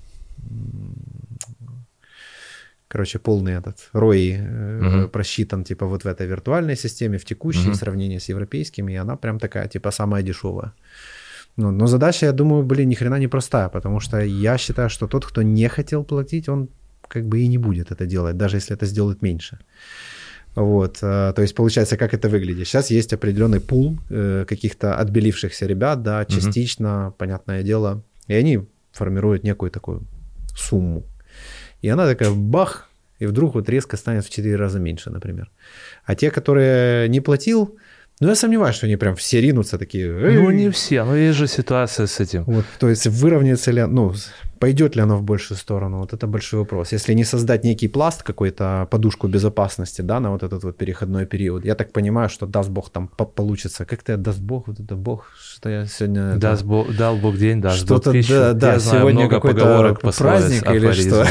короче, полный этот рой угу. просчитан, типа, вот в этой виртуальной системе, в текущей, угу. в сравнении с европейскими, и она прям такая, типа, самая дешевая. Но, но задача, я думаю, блин, ни хрена не простая, потому что я считаю, что тот, кто не хотел платить, он как бы и не будет это делать, даже если это сделает меньше. Вот, то есть, получается, как это выглядит? Сейчас есть определенный пул каких-то отбелившихся ребят, да, частично, угу. понятное дело, и они формируют некую такую сумму. И она такая бах, и вдруг вот резко станет в четыре раза меньше, например. А те, которые не платил, ну, я сомневаюсь, что они прям все ринутся такие. Ну, не все, но есть же ситуация с этим. Вот, то есть выровняется ли, ну, пойдет ли оно в большую сторону, вот это большой вопрос. Если не создать некий пласт, какую-то подушку безопасности, да, на вот этот вот переходной период, я так понимаю, что даст Бог там получится. Как-то даст Бог, вот это Бог, что я сегодня... Даст это... Бог, дал Бог день, даст Бог тысячу. Да, да, я знаю, сегодня какой-то праздник или что?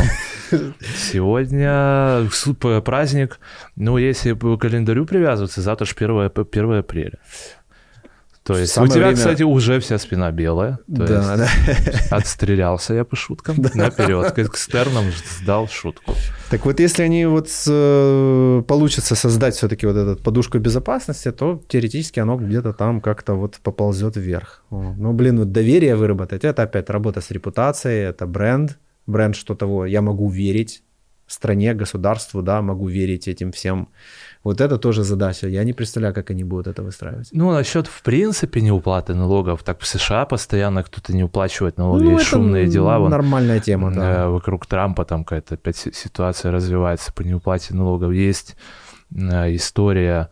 Сегодня праздник, ну, если по календарю привязываться, завтра же первое апреля. То есть самое у тебя, время... кстати, уже вся спина белая. То да, есть да. Отстрелялся я по шуткам наперед. К экстернам сдал шутку. Так вот, если они вот с... получится создать все-таки вот эту подушку безопасности, то теоретически оно где-то там как-то вот поползет вверх. Ну, блин, вот доверие выработать, это опять работа с репутацией, это бренд. Бренд, что того, я могу верить стране, государству, да, могу верить этим всем. Вот это тоже задача. Я не представляю, как они будут это выстраивать. Ну, насчет, в принципе, неуплаты налогов. Так в США постоянно кто-то не уплачивает налоги, ну, шумные дела. Вон, нормальная тема, да. Вокруг Трампа там какая-то опять ситуация развивается по неуплате налогов. Есть история...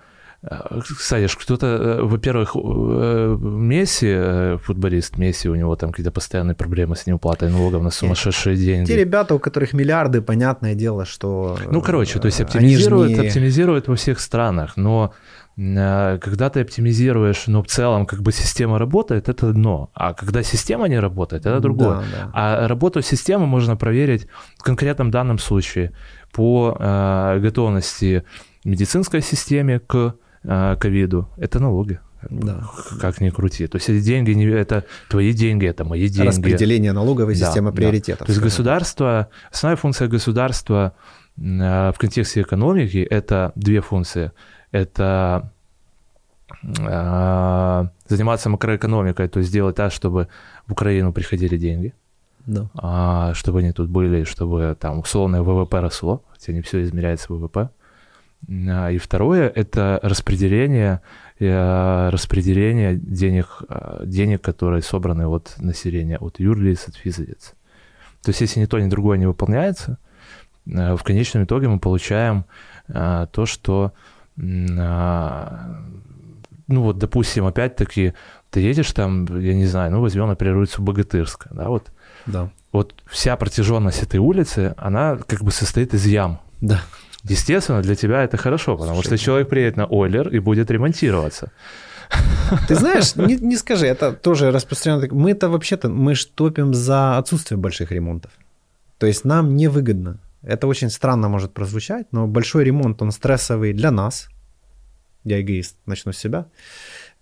Кстати, кто-то, во-первых, Месси, футболист Месси, у него там какие-то постоянные проблемы с неуплатой налогов на сумасшедшие деньги. Те ребята, у которых миллиарды, понятное дело, что... Ну, короче, то есть оптимизируют, не... оптимизируют во всех странах, но когда ты оптимизируешь, но в целом как бы система работает, это одно, а когда система не работает, это другое. Да, да. А работу системы можно проверить в конкретном данном случае по э, готовности медицинской системе к ковиду, это налоги, да. Как ни крути. То есть эти деньги, не, это твои деньги, это мои деньги. Распределение налоговой да, системы да. приоритетов. То есть государство, основная функция государства в контексте экономики – это две функции. Это заниматься макроэкономикой, то есть делать так, чтобы в Украину приходили деньги, да. Чтобы они тут были, чтобы там условное ВВП росло, хотя не все измеряется ВВП. И второе – это распределение, распределение денег, денег, которые собраны от населения, от юрлиц, от физлиц. То есть если ни то, ни другое не выполняется, в конечном итоге мы получаем то, что, ну вот, допустим, опять-таки, ты едешь там, я не знаю, ну возьмем, например, улицу Богатырская, да, вот, да. Вот вся протяженность этой улицы, она как бы состоит из ям. Да. Естественно, для тебя это хорошо, потому Слушай, что человек приедет на Ойлер и будет ремонтироваться. Ты знаешь, не, не скажи, это тоже распространено. Мы-то вообще-то, мы ж топим за отсутствие больших ремонтов. То есть нам невыгодно. Это очень странно может прозвучать, но большой ремонт, он стрессовый для нас. Я эгоист, начну с себя.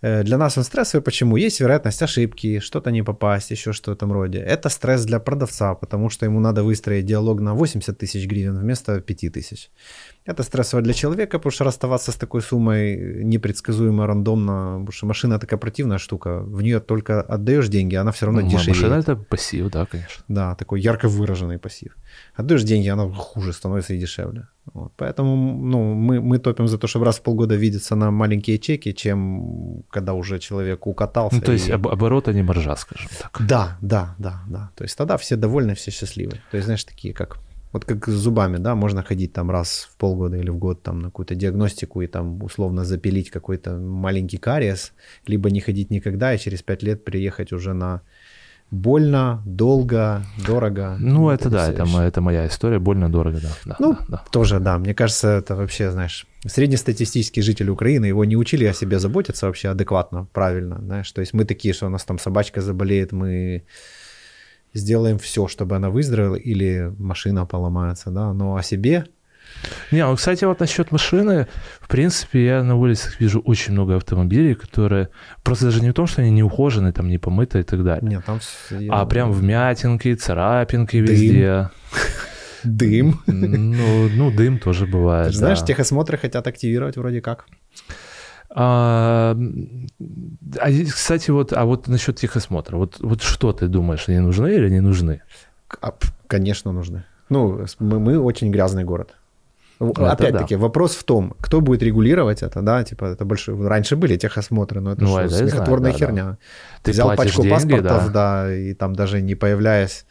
Для нас он стрессовый, почему? Есть вероятность ошибки, что-то не попасть, еще что-то в этом роде. Это стресс для продавца, потому что ему надо выстроить диалог на восемьдесят тысяч гривен вместо пяти тысяч. Это стрессово для человека, потому что расставаться с такой суммой непредсказуемо, рандомно, потому что машина такая противная штука, в нее только отдаешь деньги, она все равно ну, дешевле. Машина – это пассив, да, конечно. Да, такой ярко выраженный пассив. Отдаешь деньги, она хуже становится и дешевле. Вот. Поэтому ну, мы, мы топим за то, чтобы раз в полгода видеться на маленькие чеки, чем когда уже человек укатался. Ну, то есть и... об, оборот, а не маржа, скажем так. Да, да, да, да. То есть тогда все довольны, все счастливы. То есть, знаешь, такие как... Вот как с зубами, да, можно ходить там раз в полгода или в год там на какую-то диагностику и там условно запилить какой-то маленький кариес, либо не ходить никогда и через пять лет приехать уже на больно, долго, дорого. Ну это да, это, это моя история, больно, дорого, да. да ну да, да. тоже, да, мне кажется, это вообще, знаешь, среднестатистический житель Украины, его не учили о себе заботиться вообще адекватно, правильно, знаешь, то есть мы такие, что у нас там собачка заболеет, мы... сделаем все, чтобы она выздоровела, или машина поломается, да, но о себе... Не, ну, кстати, вот насчет машины, в принципе, я на улицах вижу очень много автомобилей, которые просто даже не в том, что они не ухожены, там, не помыты и так далее. Нет, там... А прям вмятинки, царапинки Дым. Везде. Дым. Ну, ну, дым тоже бывает, да. Знаешь, техосмотры хотят активировать вроде как. А, кстати, вот, а вот насчет техосмотра, вот, вот что ты думаешь, они нужны или не нужны? Конечно, нужны. Ну, мы, мы очень грязный город. Это опять-таки, да. Вопрос в том, кто будет регулировать это, да, типа, это больше... Раньше были техосмотры, но это ну, же смехотворная знаю, да, херня. Да. Ты взял пачку деньги, паспортов, да. да, и там даже не появляясь,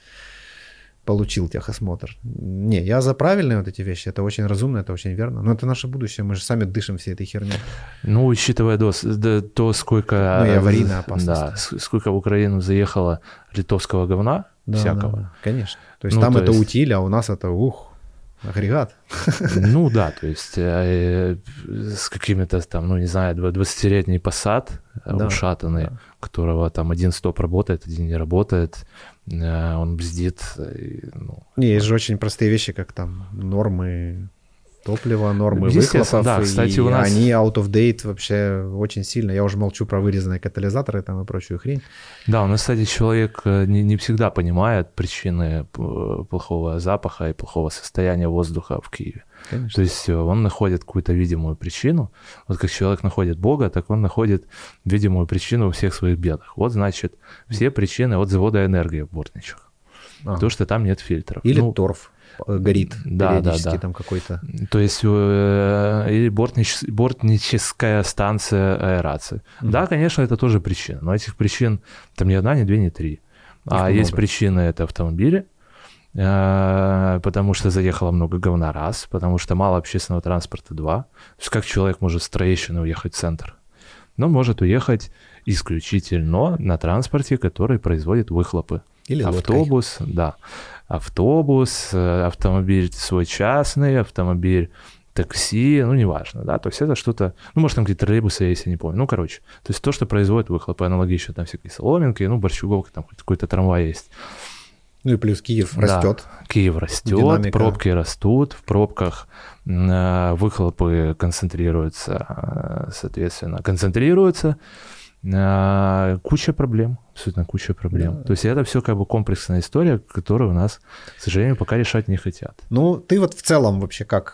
получил техосмотр. Не, я за правильные вот эти вещи, это очень разумно, это очень верно. Но это наше будущее, мы же сами дышим всей этой херней. Ну, учитывая до, до, то, сколько... Ну, и аварийная опасность. Да, сколько в Украину заехало литовского говна да, всякого. Да, конечно. То есть ну, там то это есть... утиль, а у нас это, ух, агрегат. Ну да, то есть с какими-то там, ну не знаю, двадцатилетний Passat да, ушатанный, да. Которого там один стоп работает, один не работает, он бздит. И, ну, есть же очень простые вещи, как там нормы Топливо, нормы выхлопов, да, кстати, у нас... они out of date вообще очень сильно. Я уже молчу про вырезанные катализаторы там и прочую хрень. Да, у нас, кстати, человек не, не всегда понимает причины плохого запаха и плохого состояния воздуха в Киеве. Конечно. То есть он находит какую-то видимую причину. Вот как человек находит Бога, так он находит видимую причину во всех своих бедах. Вот, значит, все причины от завода энергии в Бортничах. Ага. Потому что там нет фильтров. Или ну, торф. Горит да, периодически да, да. там какой-то. То есть э, или бортнич, бортническая станция аэрации. Mm-hmm. Да, конечно, это тоже причина, но этих причин там ни одна, ни две, ни три. Их а много. Есть причины, это автомобили, э, потому что заехало много говна раз, потому что мало общественного транспорта два. То есть как человек может с Троещины уехать в центр? Но может уехать исключительно на транспорте, который производит выхлопы. Или автобус, лодкой. Да. Автобус, автомобиль свой частный, автомобиль такси, ну, неважно, да, то есть это что-то, ну, может, там какие-то троллейбусы есть, я не помню, ну, короче, то есть то, что производит выхлопы, аналогично там всякие соломинки, ну, борщуговка, там какой-то трамвай есть. Ну, и плюс Киев да, растет. Киев растет, динамика. Пробки растут, в пробках выхлопы концентрируются, соответственно, концентрируются, куча проблем, абсолютно куча проблем. Да. То есть это все как бы комплексная история, которую у нас, к сожалению, пока решать не хотят. Ну, ты вот в целом вообще как,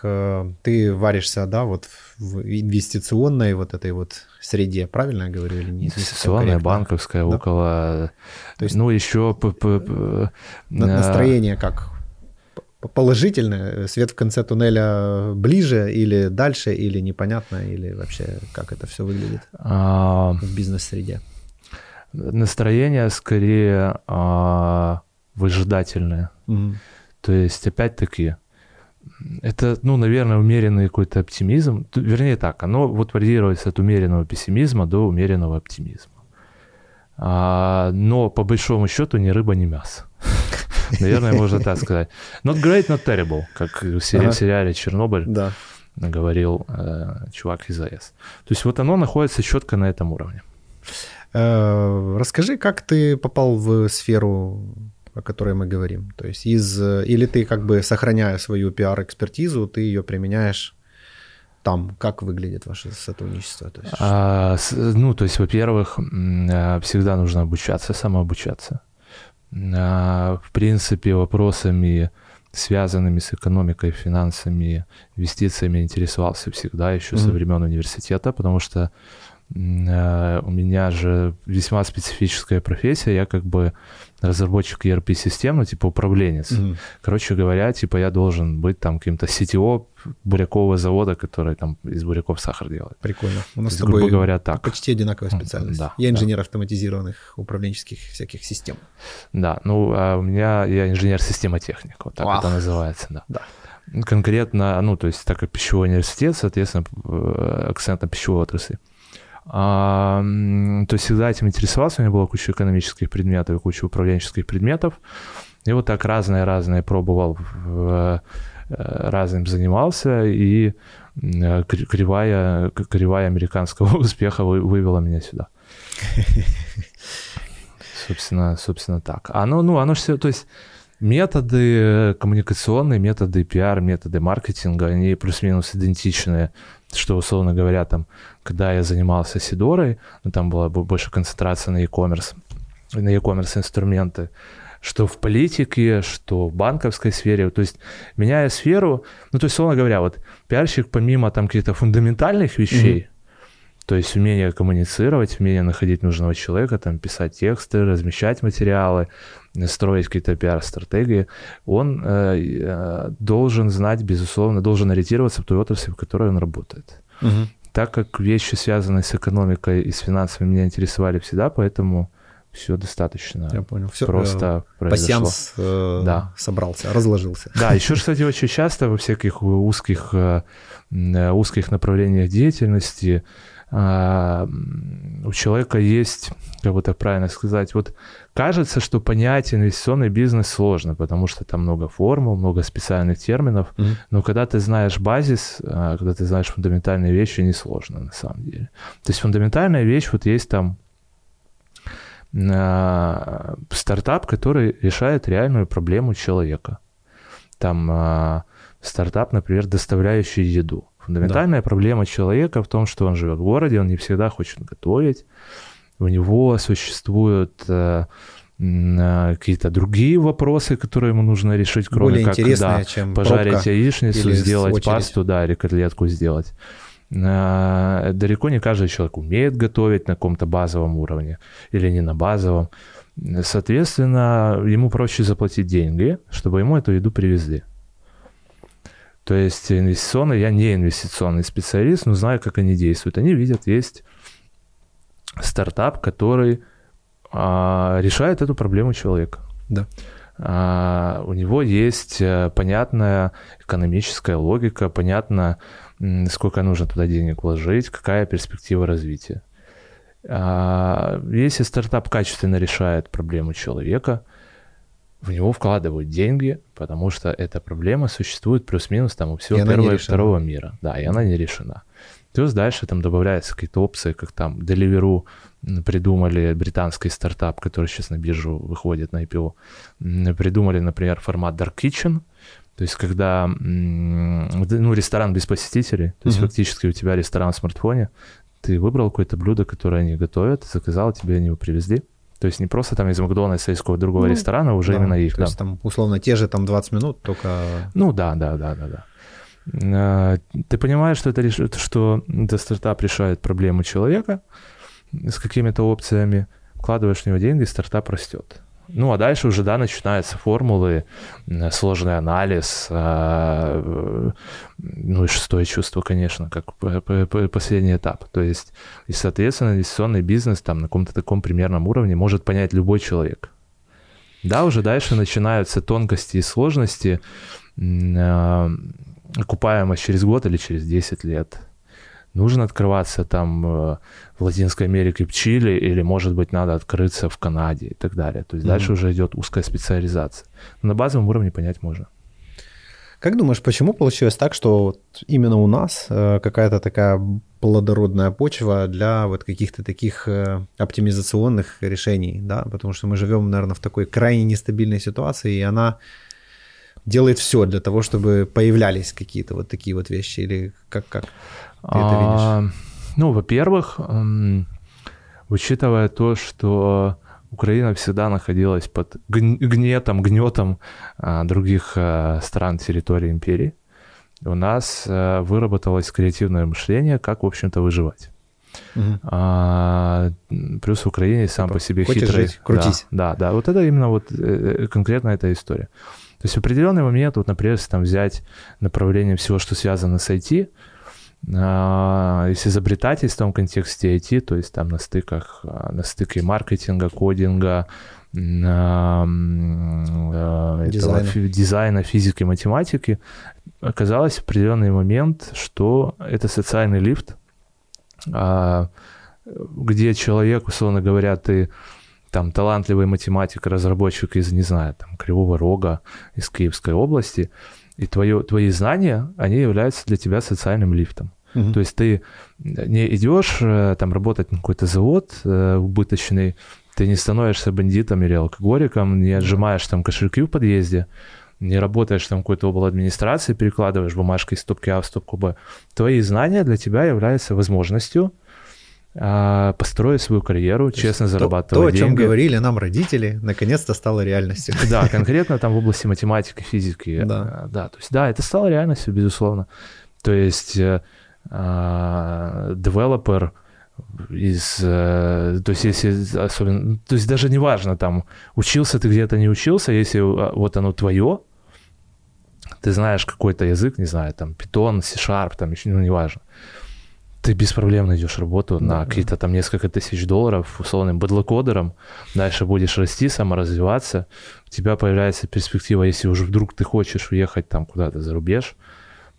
ты варишься, да, вот в инвестиционной вот этой вот среде, правильно я говорю или не? Инвестиционная, банковская, да? Около, то есть, ну, еще... Настроение как? Положительное? Свет в конце туннеля ближе или дальше, или непонятно, или вообще как это все выглядит а, в бизнес-среде? Настроение скорее а, выжидательное. Угу. То есть, опять-таки, это, ну, наверное, умеренный какой-то оптимизм. Вернее так, оно вот варьируется от умеренного пессимизма до умеренного оптимизма. А, но по большому счету ни рыба, ни мясо. Наверное, можно так сказать. Not great, not terrible, как в сериале «Чернобыль» да. говорил э, чувак из АЭС. То есть вот оно находится четко на этом уровне. Э, расскажи, как ты попал в сферу, о которой мы говорим? То есть из, или ты как бы, сохраняя свою пиар-экспертизу, ты ее применяешь там? Как выглядит ваше сотрудничество? То есть... а, ну, то есть, во-первых, всегда нужно обучаться, самообучаться. В принципе, вопросами, связанными с экономикой, финансами, инвестициями интересовался всегда, еще mm-hmm. со времен университета, потому что у меня же весьма специфическая профессия, я как бы разработчик и эр пи-систем, ну, типа управленец. Mm-hmm. Короче говоря, типа я должен быть там каким-то си ти о бурякового завода, который там из буряков сахар делает. Прикольно. У нас, то есть, с тобой, грубо говоря, так. Почти одинаковая специальность. Да, я инженер да. автоматизированных управленческих всяких систем. Да, ну, а у меня я инженер-системотехник, вот так wow. это называется, да. да. Конкретно, ну, то есть так как пищевой университет, соответственно, акцент на пищевой отрасли. А, то есть всегда этим интересовался, у меня была куча экономических предметов и куча управленческих предметов, и вот так разное-разное пробовал, в, разным занимался, и кривая, кривая американского успеха вы, вывела меня сюда. Собственно, собственно так. Оно, ну, оно все, то есть методы коммуникационные, методы пиар, методы маркетинга, они плюс-минус идентичные, что, условно говоря, там, когда я занимался Сидорой, ну, там была больше концентрация на e-commerce, на e-commerce инструменты, что в политике, что в банковской сфере, то есть меняя сферу, ну, то есть, условно говоря, вот пиарщик помимо там каких-то фундаментальных вещей, mm-hmm. то есть умение коммуницировать, умение находить нужного человека, там, писать тексты, размещать материалы, строить какие-то пиар-стратегии, он э, должен знать, безусловно, должен ориентироваться в той отрасли, в которой он работает. Угу. Так как вещи, связанные с экономикой и с финансами, меня интересовали всегда, поэтому все достаточно. Я понял. Все просто э, произошло. Пассианс э, да. собрался, разложился. Да, еще, кстати, очень часто во всяких узких, узких направлениях деятельности у человека есть, как бы так правильно сказать, вот кажется, что понять инвестиционный бизнес сложно, потому что там много формул, много специальных терминов, mm-hmm. но когда ты знаешь базис, когда ты знаешь фундаментальные вещи, несложно на самом деле. То есть фундаментальная вещь, вот есть там стартап, который решает реальную проблему человека. Там стартап, например, доставляющий еду. Фундаментальная да. проблема человека в том, что он живет в городе, он не всегда хочет готовить, у него существуют э, э, какие-то другие вопросы, которые ему нужно решить, кроме более как да, чем пожарить яичницу, сделать очередь. Пасту да, или котлетку сделать. Э, далеко не каждый человек умеет готовить на каком-то базовом уровне или не на базовом. Соответственно, ему проще заплатить деньги, чтобы ему эту еду привезли. То есть инвестиционный, я не инвестиционный специалист, но знаю, как они действуют. Они видят, есть стартап, который а, решает эту проблему человека. Да. А, у него есть понятная экономическая логика, понятно, сколько нужно туда денег вложить, какая перспектива развития. А, если стартап качественно решает проблему человека, в него вкладывают деньги, потому что эта проблема существует плюс-минус там у всего и первого и второго мира. Да, и она не решена. Плюс дальше там добавляются какие-то опции, как там Deliveroo придумали, британский стартап, который сейчас на биржу выходит на ай пи о, придумали, например, формат Dark Kitchen, то есть когда ну, ресторан без посетителей, то есть uh-huh. фактически у тебя ресторан в смартфоне, ты выбрал какое-то блюдо, которое они готовят, заказал, тебе они его привезли. То есть не просто там из Макдональдса, из какого-то другого ну, ресторана, а уже да, именно их. То да. есть там условно те же там двадцать минут, только... Ну да, да, да, да, да. Ты понимаешь, что это, реш... что это стартап решает проблемы человека с какими-то опциями, вкладываешь в него деньги, стартап растет. Ну а дальше уже, да, начинаются формулы, сложный анализ, ну и шестое чувство, конечно, как последний этап. То есть, и, соответственно, инвестиционный бизнес там на каком-то таком примерном уровне может понять любой человек. Да, уже дальше начинаются тонкости и сложности, окупаемость через год или через десять лет. Нужно открываться там в Латинской Америке, в Чили, или, может быть, надо открыться в Канаде и так далее. То есть mm-hmm. дальше уже идет узкая специализация. Но на базовом уровне понять можно. Как думаешь, почему получилось так, что вот именно у нас какая-то такая плодородная почва для вот каких-то таких оптимизационных решений? Да? Потому что мы живем, наверное, в такой крайне нестабильной ситуации, и она... делает все для того, чтобы появлялись какие-то вот такие вот вещи, или как, как ты а, это видишь? Ну, во-первых, учитывая то, что Украина всегда находилась под гнетом, гнетом других стран, территорий империи, у нас выработалось креативное мышление, как, в общем-то, выживать. Угу. А, плюс в Украине сам типа, по себе хочешь хитрый. Жить, крутись. Да, да, да, вот это именно вот конкретно эта история. То есть в определенный момент, вот, например, если там взять направление всего, что связано с ай ти, э, с изобретательством в контексте ай ти, то есть там на стыках, на стыке маркетинга, кодинга, э, э, дизайна. Этого, дизайна, физики, математики, оказалось в определенный момент, что это социальный лифт, э, где человек, условно говоря, ты... там талантливый математик, разработчик из, не знаю, там, Кривого Рога, из Киевской области, и твое, твои знания, они являются для тебя социальным лифтом. Угу. То есть ты не идешь там работать на какой-то завод э, убыточный, ты не становишься бандитом или алкоголиком, не отжимаешь там кошельки в подъезде, не работаешь там какой-то обл. Администрации, перекладываешь бумажки из стопки А в стопку Б. Твои знания для тебя являются возможностью построить свою карьеру, то честно то, зарабатывать то, деньги. То, о чем говорили нам родители, наконец-то стало реальностью. Да, конкретно там в области математики, физики. Да, да, то есть, да, это стало реальностью, безусловно. То есть девелопер из... То есть, если особенно... То есть, даже неважно, там, учился ты где-то, не учился, если вот оно твое, ты знаешь какой-то язык, не знаю, там, Python, C-Sharp, там, еще, ну, неважно. Ты без проблем найдешь работу да, на какие-то там несколько тысяч долларов условным бэдлокодером, дальше будешь расти, саморазвиваться, у тебя появляется перспектива, если уже вдруг ты хочешь уехать там куда-то за рубеж,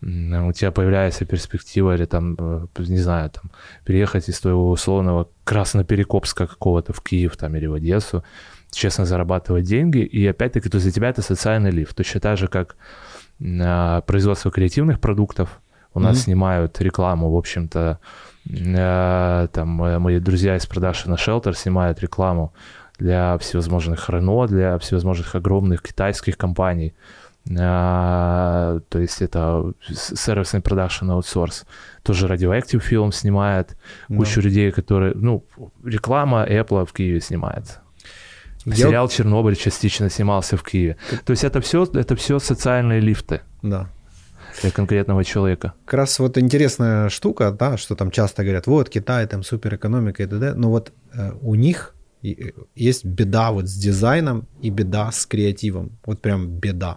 у тебя появляется перспектива или там, не знаю, там, переехать из твоего условного Красноперекопска какого-то в Киев там или в Одессу, честно зарабатывать деньги, и опять-таки то есть для тебя это социальный лифт, точно так же, как производство креативных продуктов. У mm-hmm. нас снимают рекламу, в общем-то, э, там э, мои друзья из продакшена Shelter снимают рекламу для всевозможных Renault, для всевозможных огромных китайских компаний. То есть это сервисный продакшн аутсорс. Тоже Radioactive Film снимает. Кучу yeah. людей, которые... Ну, реклама Apple в Киеве снимает. Я... Сериал «Чернобыль» частично снимался в Киеве. То есть это все, это все социальные лифты. Да. Для конкретного человека. Как раз вот интересная штука, да, что там часто говорят, вот Китай, там суперэкономика и т.д. Но вот э, у них есть беда вот с дизайном и беда с креативом. Вот прям беда.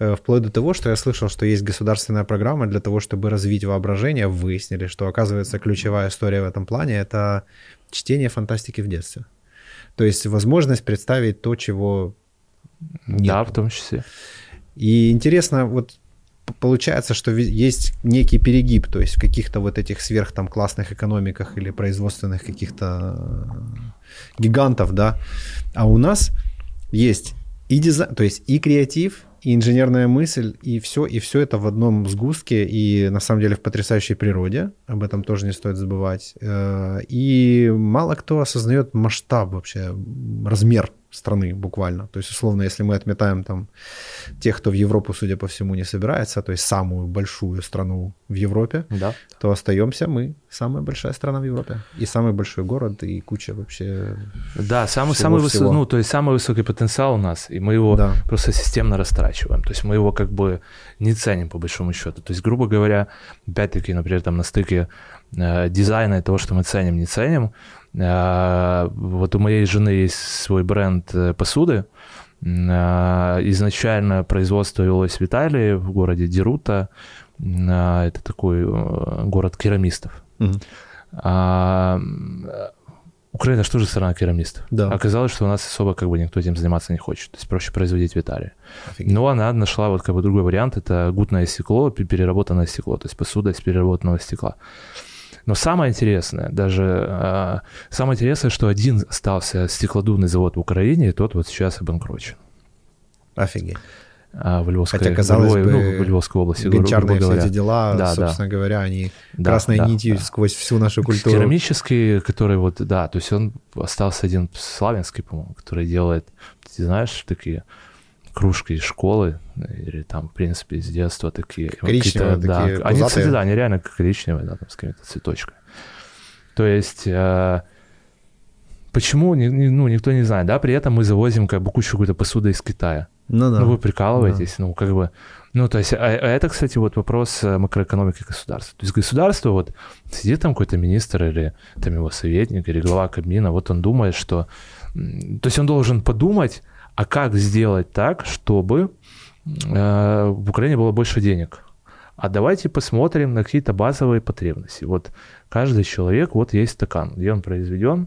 Э, вплоть до того, что я слышал, что есть государственная программа для того, чтобы развить воображение. Выяснили, что, оказывается, ключевая история в этом плане – это чтение фантастики в детстве. То есть возможность представить то, чего нет. Да, в том числе. И интересно, вот получается, что есть некий перегиб, то есть в каких-то вот этих сверх там классных экономиках или производственных каких-то гигантов, да. А у нас есть и дизайн, то есть и креатив, и инженерная мысль, и все, и все это в одном сгустке, и на самом деле в потрясающей природе, об этом тоже не стоит забывать. И мало кто осознает масштаб вообще, размер страны буквально. То есть, условно, если мы отметаем там тех, кто в Европу, судя по всему, не собирается, то есть самую большую страну в Европе, да, то остаемся мы. Самая большая страна в Европе. И самый большой город, и куча вообще... Да, самый, самый, выс... ну, то есть самый высокий потенциал у нас, и мы его да. просто системно растрачиваем. То есть мы его как бы не ценим, по большому счету. То есть, грубо говоря, опять-таки, например, там на стыке э, дизайна и того, что мы ценим, не ценим, вот у моей жены есть свой бренд посуды. Изначально производство велось в Италии, в городе Дерута. Это такой город керамистов. Mm-hmm. А, Украина же тоже страна керамистов. Да. Оказалось, что у нас особо как бы никто этим заниматься не хочет. То есть проще производить в Италии. Офигеть. Но она нашла вот как бы другой вариант. Это гутное стекло, переработанное стекло. То есть посуда из переработанного стекла. Но самое интересное, даже самое интересное, что один остался стеклодувный завод в Украине, и тот вот сейчас обанкрочен. Офигеть. В Львовской, Хотя, казалось в Львове, бы, ну, в Львовской области. Гончарные все эти дела, да, собственно да. говоря, они да, красной да, нитью да. сквозь всю нашу культуру. Керамический, который вот, да, то есть он остался один славянский, по-моему, который делает, ты знаешь, такие... кружки из школы, или там, в принципе, из детства такие. Коричневые такие, да. Пузатые. Они, кстати, да, они реально коричневые, да, там, с какими-то цветочками. То есть, э, почему, ну, никто не знает, да, при этом мы завозим как бы кучу какой-то посуды из Китая. Ну, да. ну вы прикалываетесь, да. ну, как бы, ну, то есть, а, а это, кстати, вот вопрос макроэкономики государства. То есть государство, вот, сидит там какой-то министр или там его советник, или глава Кабмина, вот он думает, что, то есть он должен подумать, а как сделать так, чтобы э, в Украине было больше денег? А давайте посмотрим на какие-то базовые потребности. Вот каждый человек, вот есть стакан, где он произведен?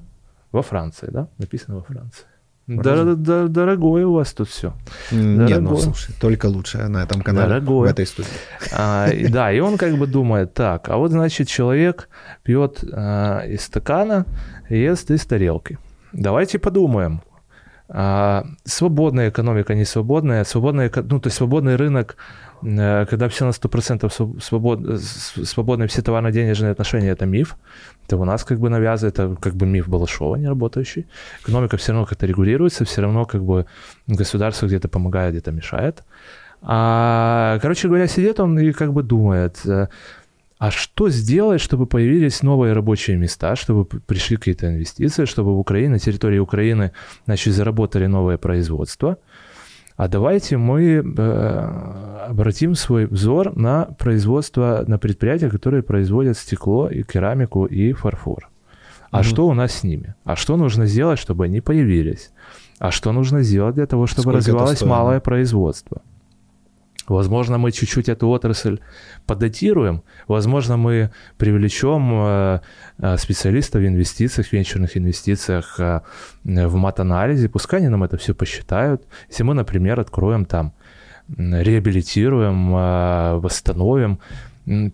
Во Франции, да? Написано во Франции. Дор- дор- дорогое у вас тут все. Дорогое. Нет, ну слушай, только лучше на этом канале, дорогое. В этой студии. А, да, и он как бы думает так, а вот значит человек пьет а, из стакана, ест из тарелки. Давайте подумаем. А, свободная экономика, не свободная, свободная, ну, то есть свободный рынок, когда все на сто процентов свобод, свободные все товарно-денежные отношения, это миф, это у нас как бы навязывает, это как бы миф Балашова не работающий, экономика все равно как-то регулируется, все равно как бы государство где-то помогает, где-то мешает. А, короче говоря, сидит он и как бы думает, а что сделать, чтобы появились новые рабочие места, чтобы пришли какие-то инвестиции, чтобы в Украине, на территории Украины, значит, заработали новое производство? А давайте мы обратим свой взор на производство, на предприятия, которые производят стекло и керамику и фарфор. А mm-hmm. что у нас с ними? А что нужно сделать, чтобы они появились? А что нужно сделать для того, чтобы Сколько развивалось малое производство? Возможно, мы чуть-чуть эту отрасль поддатируем, возможно, мы привлечем специалистов в инвестициях, в венчурных инвестициях, в мат-анализе, пускай они нам это все посчитают. Если мы, например, откроем там, реабилитируем, восстановим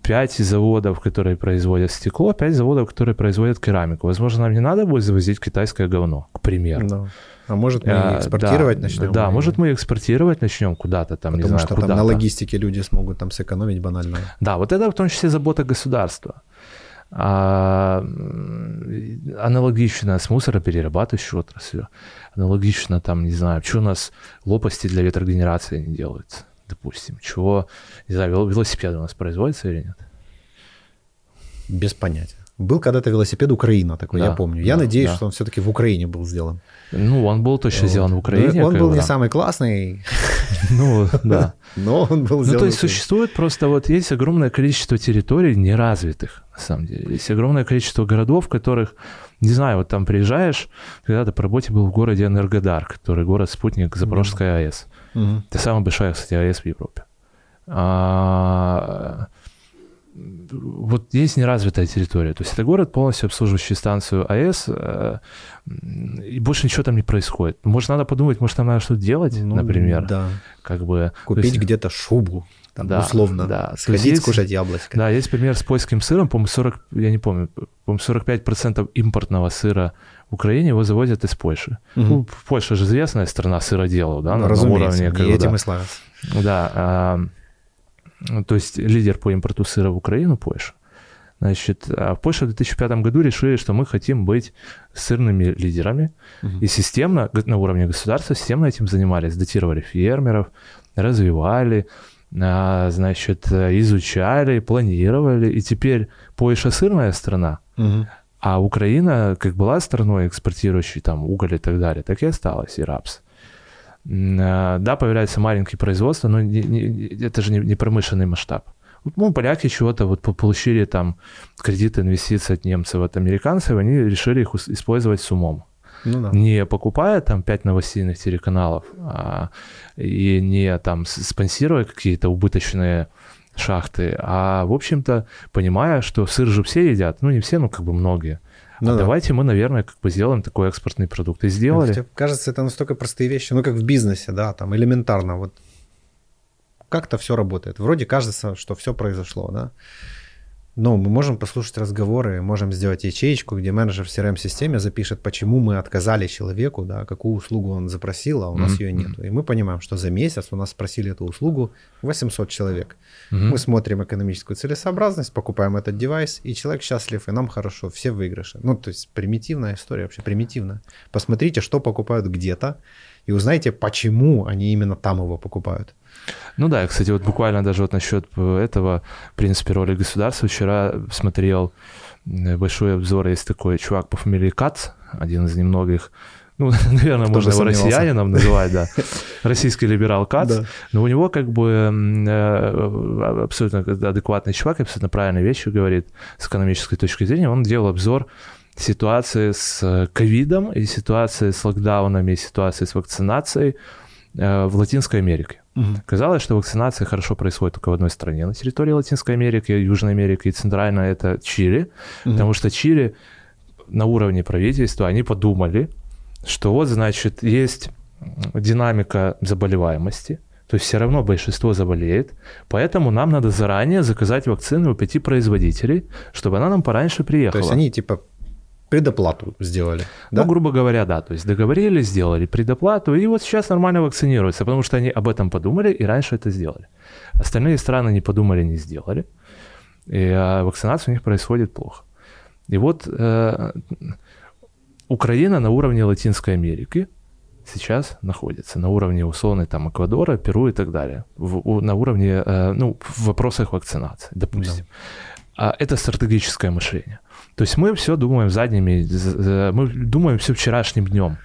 пять заводов, которые производят стекло, пять заводов, которые производят керамику. Возможно, нам не надо будет завозить китайское говно, к примеру. No. А может, мы экспортировать а, начнем? Да, или... может, мы экспортировать начнем куда-то там, Потому не знаю, что куда-то. Там на логистике люди смогут там сэкономить банально. Да, вот это в том числе забота государства. А, аналогично с мусороперерабатывающей отраслью, аналогично там, не знаю, что у нас лопасти для ветрогенерации не делаются, допустим, чего, не знаю, велосипеды у нас производятся или нет? Без понятия. Был когда-то велосипед Украина такой, да, я помню. Я да, надеюсь, да. что он все-таки в Украине был сделан. Ну, он был точно вот. сделан в Украине. Он был да. не самый классный. Ну, да. Но он был сделан в Украине. Ну, то есть существует просто вот есть огромное количество территорий неразвитых, на самом деле. Есть огромное количество городов, в которых, не знаю, вот там приезжаешь, когда-то по работе был в городе Энергодар, который город-спутник Запорожской АЭС. Это самая большая, кстати, АЭС в Европе. Вот есть неразвитая территория. То есть это город, полностью обслуживающий станцию АЭС, и больше ничего там не происходит. Может, надо подумать, может, там надо что-то делать, ну, например. Да. Как бы, купить есть, где-то шубу, там, да, условно. Да. Сходить есть, скушать яблочко. Да, есть пример с польским сыром. По-моему, сорок, я не помню, по-моему, сорок пять процентов импортного сыра в Украине его завозят из Польши. Угу. Ну, Польша же известная страна сыроделов, да? Ну, на, разумеется, на уровне, и этим да. и славятся. Да. То есть лидер по импорту сыра в Украину – Польша. Значит, а Польша в две тысячи пятом году решили, что мы хотим быть сырными лидерами. Угу. И системно, на уровне государства, системно этим занимались. Дотировали фермеров, развивали, значит, изучали, планировали. И теперь Польша – сырная страна. Угу. А Украина, как была страной, экспортирующей там уголь и так далее, так и осталась, и рапс. Да, появляется маленькое производство, но не, не, это же не, не промышленный масштаб. Ну, поляки чего-то вот получили там кредиты, инвестиции от немцев, от американцев, они решили их использовать с умом. Ну, да. Не покупая там пять новостейных телеканалов, а, и не там спонсируя какие-то убыточные шахты, а, в общем-то, понимая, что сыр же все едят, ну, не все, но как бы многие. Ну, а да. Давайте мы, наверное, как бы сделаем такой экспортный продукт. И сделали. Мне кажется, это настолько простые вещи, ну, как в бизнесе, да, там элементарно. Вот как-то все работает. Вроде кажется, что все произошло, да. Но мы можем послушать разговоры, можем сделать ячеечку, где менеджер в си эр эм-системе запишет, почему мы отказали человеку, да, какую услугу он запросил, а у нас mm-hmm. ее нету. И мы понимаем, что за месяц у нас спросили эту услугу восемьсот человек. Mm-hmm. Мы смотрим экономическую целесообразность, покупаем этот девайс, и человек счастлив, и нам хорошо, все выигрыши. Ну, то есть примитивная история, вообще примитивная. Посмотрите, что покупают где-то, и узнайте, почему они именно там его покупают. Ну да, кстати, вот буквально даже вот насчет этого, в принципе, роли государства. Вчера смотрел большой обзор, есть такой чувак по фамилии Кац, один из немногих, ну, наверное, кто можно его россиянином называть, да, российский либерал Кац, да. Но у него как бы абсолютно адекватный чувак, абсолютно правильные вещи говорит с экономической точки зрения, он делал обзор ситуации с ковидом и ситуации с локдаунами, и ситуации с вакцинацией в Латинской Америке. Угу. Казалось, что вакцинация хорошо происходит только в одной стране. На территории Латинской Америки, Южной Америки и Центральной – это Чили. Угу. Потому что Чили на уровне правительства, они подумали, что вот, значит, есть динамика заболеваемости, то есть все равно большинство заболеет, поэтому нам надо заранее заказать вакцину у пяти производителей, чтобы она нам пораньше приехала. То есть они типа... предоплату сделали, да? Ну, грубо говоря, да. То есть договорились, сделали предоплату, и вот сейчас нормально вакцинируются, потому что они об этом подумали и раньше это сделали. Остальные страны не подумали, не сделали, и вакцинация у них происходит плохо. И вот э, Украина на уровне Латинской Америки сейчас находится, на уровне условной там Эквадора, Перу и так далее, в, у, на уровне, э, ну, в вопросах вакцинации, допустим. Да. Это стратегическое мышление. То есть мы все думаем задними, мы думаем все вчерашним днем.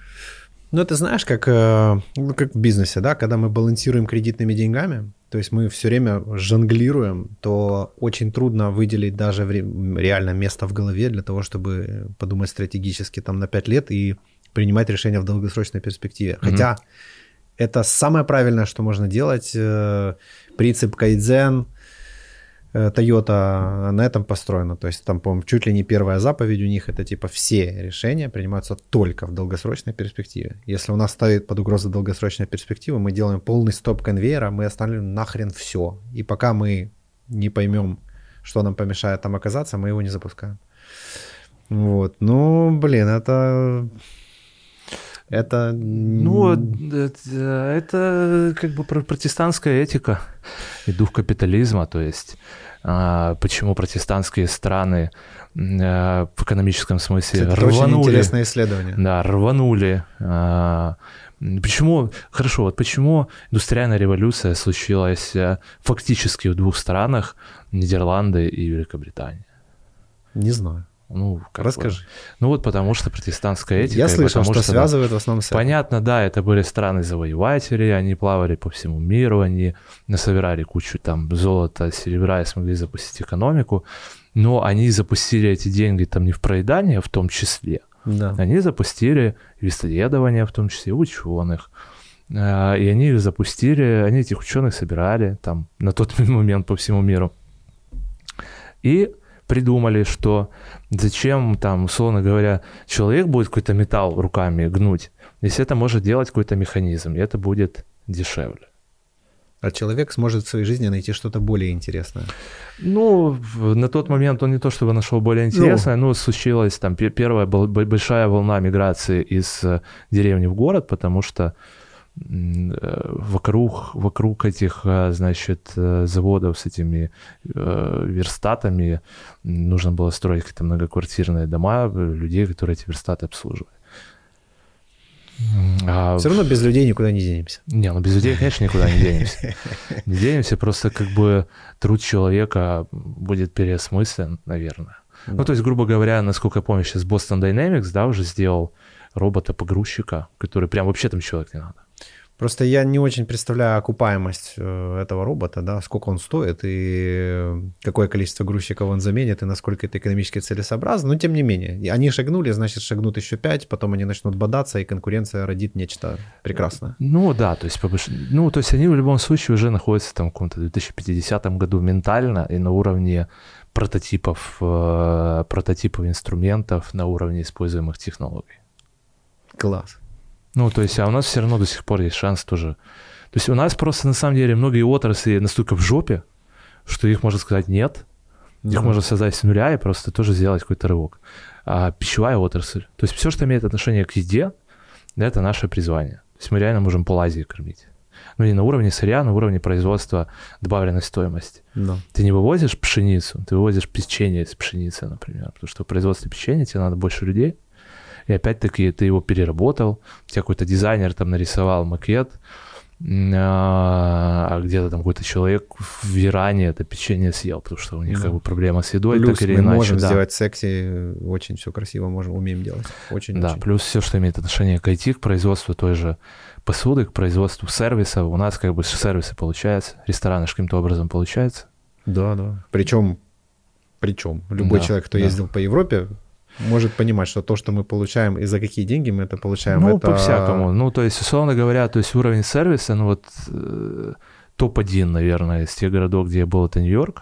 Ну, это знаешь, как, ну, как в бизнесе, да, когда мы балансируем кредитными деньгами, то есть мы все время жонглируем, то очень трудно выделить даже реально место в голове для того, чтобы подумать стратегически там на пять лет и принимать решения в долгосрочной перспективе. Хотя mm-hmm. это самое правильное, что можно делать, принцип кайдзен, Toyota на этом построена. То есть там, по-моему, чуть ли не первая заповедь у них, это типа все решения принимаются только в долгосрочной перспективе. Если у нас ставит под угрозу долгосрочная перспектива, мы делаем полный стоп конвейера, мы останавливаем нахрен все. И пока мы не поймем, что нам помешает там оказаться, мы его не запускаем. Вот. Ну, блин, это... Это... Ну, это как бы протестантская этика и дух капитализма, то есть... Почему протестантские страны в экономическом смысле это рванули? Это очень интересное исследование. Да, рванули. Почему, хорошо, вот почему индустриальная революция случилась фактически в двух странах, Нидерланды и Великобритания? Не знаю. Ну, расскажи. Бы. Ну вот потому что протестантская этика. Я слышал, потому, что, что связывает в основном с этим. Понятно, да, это были страны-завоеватели, они плавали по всему миру, они насобирали кучу там золота, серебра и смогли запустить экономику, но они запустили эти деньги там не в проедание в том числе, да. Они запустили в исследования в том числе ученых, и они их запустили, они этих ученых собирали там на тот момент по всему миру. И... придумали, что зачем, там, условно говоря, человек будет какой-то металл руками гнуть, если это может делать какой-то механизм, и это будет дешевле. А человек сможет в своей жизни найти что-то более интересное? Ну, на тот момент он не то чтобы нашел более интересное, ну, но случилась там первая большая волна миграции из деревни в город, потому что Вокруг, вокруг этих, значит, заводов с этими верстатами нужно было строить какие-то многоквартирные дома людей, которые эти верстаты обслуживают. А... Все равно без людей никуда не денемся. Не, ну без людей, конечно, никуда не денемся. Не денемся, просто как бы труд человека будет переосмыслен, наверное. Ну, то есть, грубо говоря, насколько я помню, сейчас Boston Dynamics, да, уже сделал робота-погрузчика, который прям вообще там человек не надо. Просто я не очень представляю окупаемость этого робота, да, сколько он стоит и какое количество грузчиков он заменит и насколько это экономически целесообразно, но тем не менее. Они шагнули, значит, шагнут еще пять, потом они начнут бодаться, и конкуренция родит нечто прекрасное. Ну да, то есть, ну, то есть они в любом случае уже находятся там в каком-то две тысячи пятидесятом году ментально и на уровне прототипов, прототипов инструментов, на уровне используемых технологий. Класс. Ну, то есть, а у нас все равно до сих пор есть шанс тоже. То есть у нас просто, на самом деле, многие отрасли настолько в жопе, что их можно сказать нет, их можно создать с нуля и просто тоже сделать какой-то рывок. А пищевая отрасль, то есть все, что имеет отношение к еде, это наше призвание. То есть мы реально можем пол Азии кормить. Ну, не на уровне сырья, на уровне производства добавленной стоимости. Да. Ты не вывозишь пшеницу, ты вывозишь печенье из пшеницы, например, потому что в производстве печенья тебе надо больше людей. И опять-таки ты его переработал, у тебя какой-то дизайнер там нарисовал макет, а где-то там какой-то человек в Иране это печенье съел, потому что у них да. как бы проблема с едой, плюс так или мы иначе. Мы можем да. сделать секси, очень все красиво можем, умеем делать. Очень, да, очень. Плюс все, что имеет отношение к ай ти, к производству той же посуды, к производству сервисов. У нас как бы сервисы получаются, рестораны каким-то образом получаются. Да, да. Причем, причем любой да, человек, кто да. ездил по Европе, может понимать, что то, что мы получаем и за какие деньги мы это получаем, ну, это... Ну, по-всякому. Ну, то есть, условно говоря, то есть уровень сервиса, ну, вот э, топ один, наверное, из тех городов, где я был, это Нью-Йорк.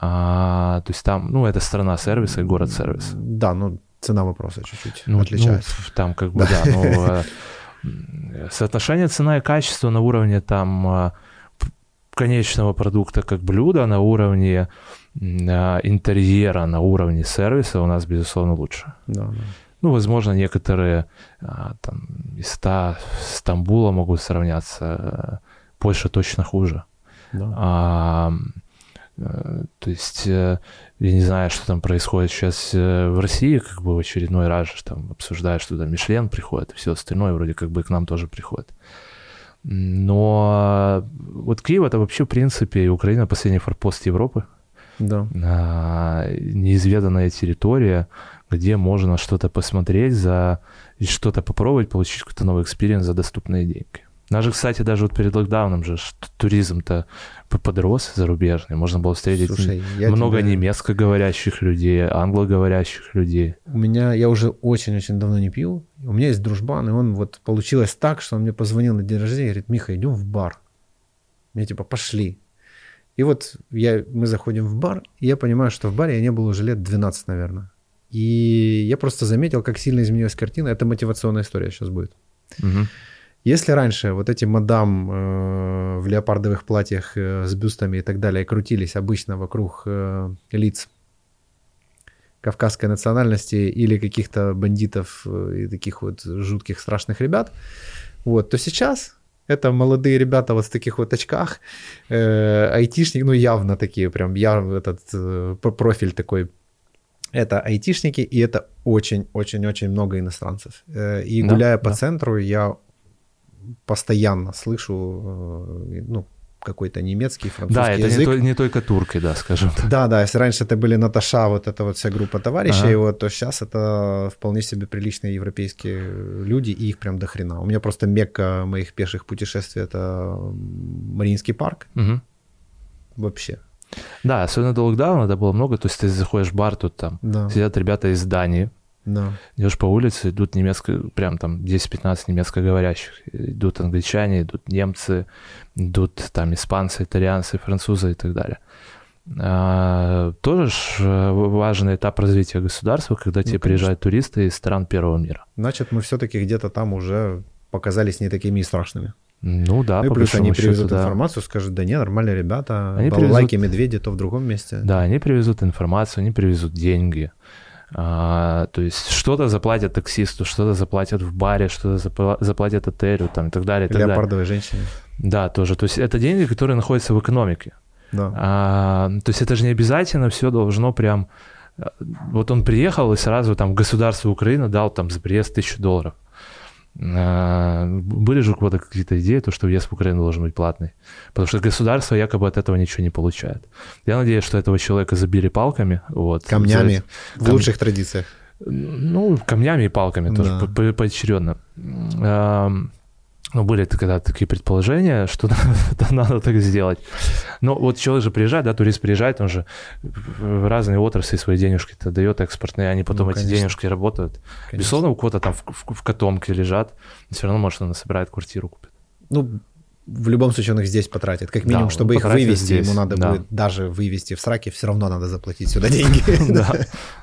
А, то есть там, ну, это страна сервиса и город сервис. Да, ну, цена вопроса чуть-чуть ну, отличается. Ну, там как бы, да, да ну, э, соотношение цена и качество на уровне там конечного продукта как блюда, на уровне интерьера, на уровне сервиса у нас, безусловно, лучше. Да, да. Ну, возможно, некоторые там, из ста, Стамбула могут сравняться. Польша точно хуже. Да. А, то есть, я не знаю, что там происходит сейчас в России, как бы в очередной раз там обсуждают, что там Мишлен приходит и все остальное, вроде как бы к нам тоже приходит. Но вот Киев — это вообще, в принципе, и Украина — последний форпост Европы. Да. Неизведанная территория, где можно что-то посмотреть, за... что-то попробовать, получить какой-то новый экспириенс за доступные деньги. Даже, кстати, даже вот перед локдауном же туризм-то подрос зарубежный. Можно было встретить Слушай, много тебя... немецкоговорящих людей, англоговорящих людей. У меня, я уже очень-очень давно не пью. У меня есть дружбан, и он вот получилось так, что он мне позвонил на день рождения и говорит: Миха, идем в бар. Мне типа пошли. И вот я, мы заходим в бар, и я понимаю, что в баре я не был уже лет двенадцать, наверное. И я просто заметил, как сильно изменилась картина. Это мотивационная история сейчас будет. Угу. Если раньше вот эти мадам э, в леопардовых платьях э, с бюстами и так далее крутились обычно вокруг э, лиц кавказской национальности или каких-то бандитов и таких вот жутких страшных ребят, вот, то сейчас это молодые ребята вот в таких вот очках, э, айтишники, ну явно такие прям, явно этот э, профиль такой, это айтишники, и это очень-очень-очень много иностранцев. Э, и да, гуляя по да. центру, я постоянно слышу, э, ну, какой-то немецкий, французский язык. Да, это язык. Не, не только турки, да, скажем так. Да, да, если раньше это были Наташа, вот эта вот вся группа товарищей, ага. вот, то сейчас это вполне себе приличные европейские люди, и их прям до хрена. У меня просто мекка моих пеших путешествий — это Мариинский парк. Угу. Вообще. Да, особенно до локдауна это было много, то есть ты заходишь в бар, тут там да. сидят ребята из Дании, да. идешь по улице, идут немецко, прям там десять-пятнадцать немецкоговорящих, идут англичане, идут немцы, идут там испанцы, итальянцы, французы и так далее. А, тоже важный этап развития государства, когда ну, тебе конечно. Приезжают туристы из стран первого мира. Значит, мы все-таки где-то там уже показались не такими и страшными. Ну да, ну, по плюс они привезут счету, информацию, да. скажут, да не, нормальные ребята, они балалайки, привезут... медведи, то в другом месте. Да, они привезут информацию, они привезут деньги. А, то есть что-то заплатят таксисту, что-то заплатят в баре, что-то заплатят отелю там, и так далее. И так леопардовой далее. Женщине. Да, тоже. То есть это деньги, которые находятся в экономике. Да. А, то есть это же не обязательно все должно прям... Вот он приехал и сразу там в государство Украины дал там за приезд тысячу долларов. Были же у кого-то какие-то идеи, то, что въезд в Украину должен быть платный, потому что государство якобы от этого ничего не получает. Я надеюсь, что этого человека забили палками. Вот, камнями, за... в Кам... лучших традициях. Ну, камнями и палками да. тоже поочередно. Ну, были когда такие предположения, что надо так сделать. Но вот человек же приезжает, да, турист приезжает, он же в разные отрасли свои денежки-то дает экспортные, они потом ну, эти денежки работают. Конечно. Безусловно, у кого-то там в, в, в котомке лежат, все равно, может, он собирает квартиру, купит. Ну, в любом случае он их здесь потратит. Как минимум, да, чтобы их вывести, здесь. Ему надо да. будет даже вывести в сраки, все равно надо заплатить сюда деньги. Да,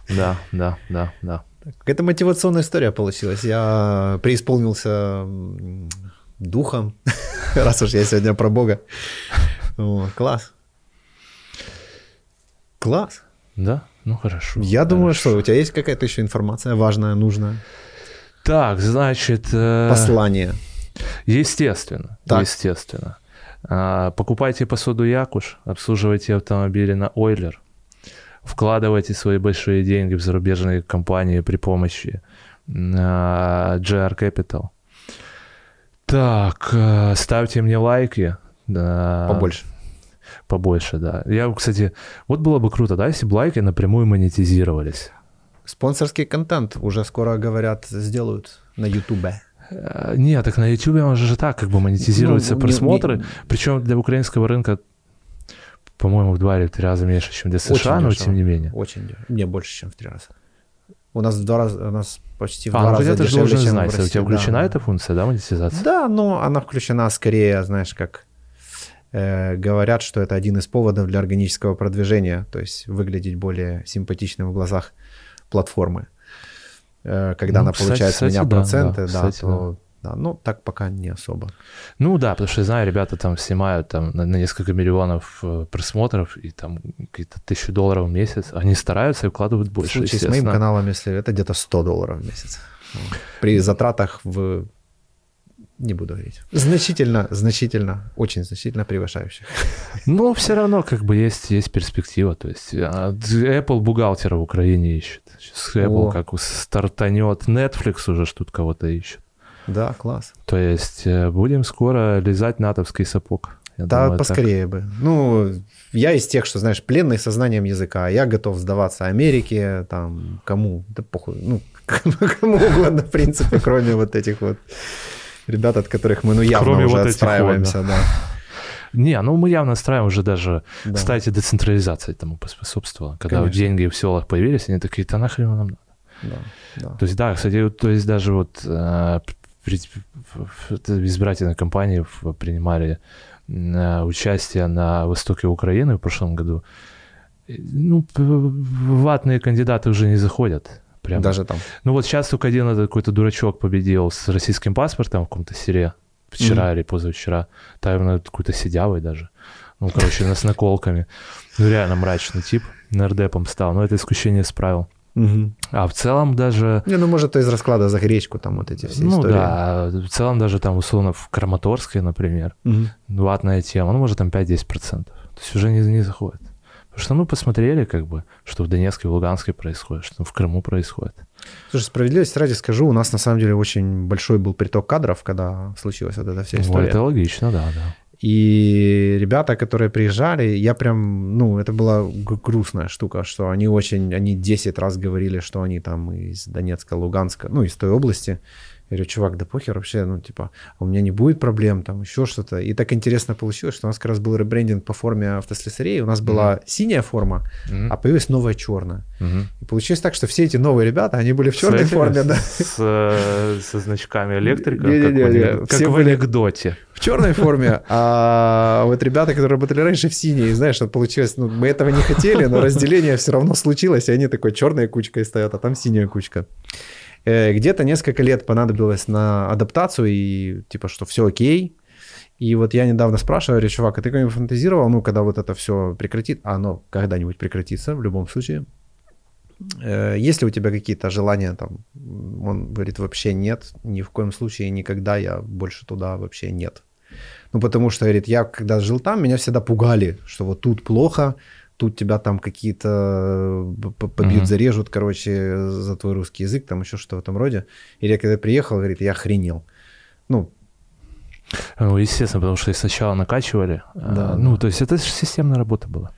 да, да, да, да. Это мотивационная история получилась. Я преисполнился духом, раз уж я сегодня про Бога. О, класс. Класс. Да? Ну, хорошо. Я хорошо. думаю, что у тебя есть какая-то еще информация важная, нужная? Так, значит... Послание. Естественно. Так. Естественно. Покупайте посуду Якуш, обслуживайте автомобили на Ойлер, вкладывайте свои большие деньги в зарубежные компании при помощи джи ар Capital. Так, ставьте мне лайки. Побольше. Побольше, да. Я, кстати, вот было бы круто, да, если бы лайки напрямую монетизировались. Спонсорский контент уже скоро, говорят, сделают на Ютубе. Нет, так на Ютубе он же так как бы монетизируется, ну, просмотры. Не, не... Причем для украинского рынка, по-моему, в два или в три раза меньше, чем для США, но тем не менее. Очень дешево. Не, больше, чем в три раза. У нас в два раза, у нас почти в а, два ну, раза дешевле, чем знать, в России. У тебя включена да. эта функция, да, монетизация? Да, но она включена скорее, знаешь, как э, говорят, что это один из поводов для органического продвижения, то есть выглядеть более симпатичным в глазах платформы. Э, когда ну, она кстати, получает кстати, с меня да, проценты, да, да, кстати, то... Да. Да, ну, так пока не особо. Ну да, потому что, я знаю, ребята там снимают там, на, на несколько миллионов просмотров и там какие-то тысячи долларов в месяц. Они стараются и вкладывают больше. В случае с моим каналом, если это где-то сто долларов в месяц. При затратах в... Не буду говорить. Значительно, значительно, очень значительно превышающих. Но все равно как бы есть, есть перспектива. То есть Apple бухгалтера в Украине ищет. Сейчас Apple О. как стартанет. Netflix уже тут кого-то ищет. Да, класс. То есть будем скоро лизать натовский сапог. Я да, думаю, поскорее так. бы. Ну, я из тех, что, знаешь, пленный сознанием языка. Я готов сдаваться Америке, там, кому, да похуй, ну, кому угодно, в принципе, кроме вот этих вот ребят, от которых мы, ну, явно кроме уже вот отстраиваемся, вот, да. да. Не, ну, мы явно отстраиваем уже даже, да. кстати, децентрализация тому поспособствовала. Когда Конечно. деньги в селах появились, они такие, да нахрен нам надо. Да, да. То есть, да, кстати, то есть даже вот... избирательной кампании принимали участие на востоке Украины в прошлом году. Ну, ватные кандидаты уже не заходят. Прямо. Даже там. Ну вот сейчас только один какой-то дурачок победил с российским паспортом в каком-то селе. Вчера mm-hmm. или позавчера. Там какой-то сидявый даже. Ну, короче, с наколками. Ну, реально мрачный тип. Нардепом стал. Но это исключение из правил. Угу. А в целом даже... Не, ну, может, из расклада за гречку, там вот эти все ну, истории. Ну да, в целом даже там, условно, в Краматорской, например, угу. ватная тема, ну, может, там пять-десять процентов. То есть уже не, не заходит. Потому что, ну, посмотрели, как бы, что в Донецке и Луганске происходит, что в Крыму происходит. Слушай, справедливости ради скажу, у нас, на самом деле, очень большой был приток кадров, когда случилась вот эта вся история. Вот, это логично, да, да. И ребята, которые приезжали, я прям, ну, это была грустная штука, что они очень, они десять раз говорили, что они там из Донецка, Луганска, ну, из той области. Я говорю, чувак, да похер вообще, ну, типа, у меня не будет проблем, там, еще что-то. И так интересно получилось, что у нас как раз был ребрендинг по форме автослесарей, у нас mm-hmm. была синяя форма, mm-hmm. а появилась новая черная. Mm-hmm. И получилось так, что все эти новые ребята, они были в черной с форме, этими, да. С, со значками электрика, не, не, не, не, как, не, как в анекдоте. В черной форме, а вот ребята, которые работали раньше, в синей, знаешь, получилось, ну, мы этого не хотели, но разделение все равно случилось, и они такой черной кучкой стоят, а там синяя кучка. Где-то несколько лет понадобилось на адаптацию, и типа, что все окей. И вот я недавно спрашиваю, говорю, чувак, а ты как-нибудь фантазировал, ну, когда вот это все прекратит? А оно когда-нибудь прекратится в любом случае. Есть ли у тебя какие-то желания там? Он говорит, вообще нет, ни в коем случае, никогда я больше туда вообще нет. Ну, потому что, говорит, я когда жил там, меня всегда пугали, что вот тут плохо, тут тебя там какие-то побьют, mm-hmm. зарежут, короче, за твой русский язык, там еще что-то в этом роде. Или я когда приехал, говорит, я охренел. Ну, ну естественно, потому что их сначала накачивали. Да, а, ну, да. То есть это же системная работа была.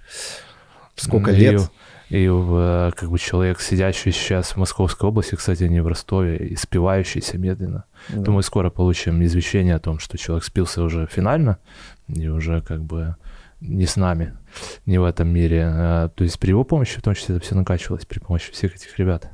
Сколько и, лет? И как бы человек, сидящий сейчас в Московской области, кстати, не в Ростове, и спивающийся медленно. Да. Думаю, скоро получим извещение о том, что человек спился уже финально, и уже как бы... не с нами, не в этом мире. А, то есть при его помощи, в том числе, это все накачивалось, при помощи всех этих ребят.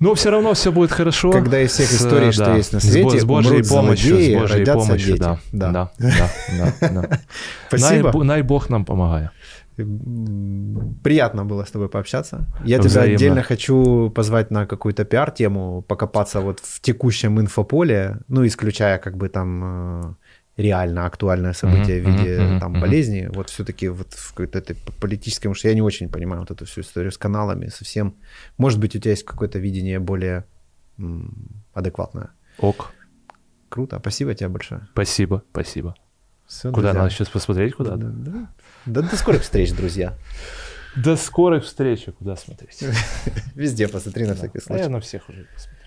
Но все равно все будет хорошо. Когда из всех историй, с, что да, есть на свете, с Божьей помощью, злодеи, с Божьей помощью, дети. Да, да, да, да, да. Спасибо. Най, най Бог нам помогает. Приятно было с тобой пообщаться. Я Взаимно. тебя отдельно хочу позвать на какую-то пиар-тему, покопаться вот в текущем инфополе, ну, исключая как бы там... реально актуальное событие mm-hmm, в виде mm-hmm, там, mm-hmm. болезни, вот все-таки вот в какой-то этой политической, потому что я не очень понимаю вот эту всю историю с каналами, совсем. Может быть, у тебя есть какое-то видение более м- адекватное. Ок. Круто, спасибо тебе большое. Спасибо, спасибо. Все, куда друзья? Надо сейчас посмотреть, куда? Да, да. да до скорых встреч, друзья. До скорых встреч, куда смотреть? Везде посмотри на всякий случай. Я на всех уже посмотрю.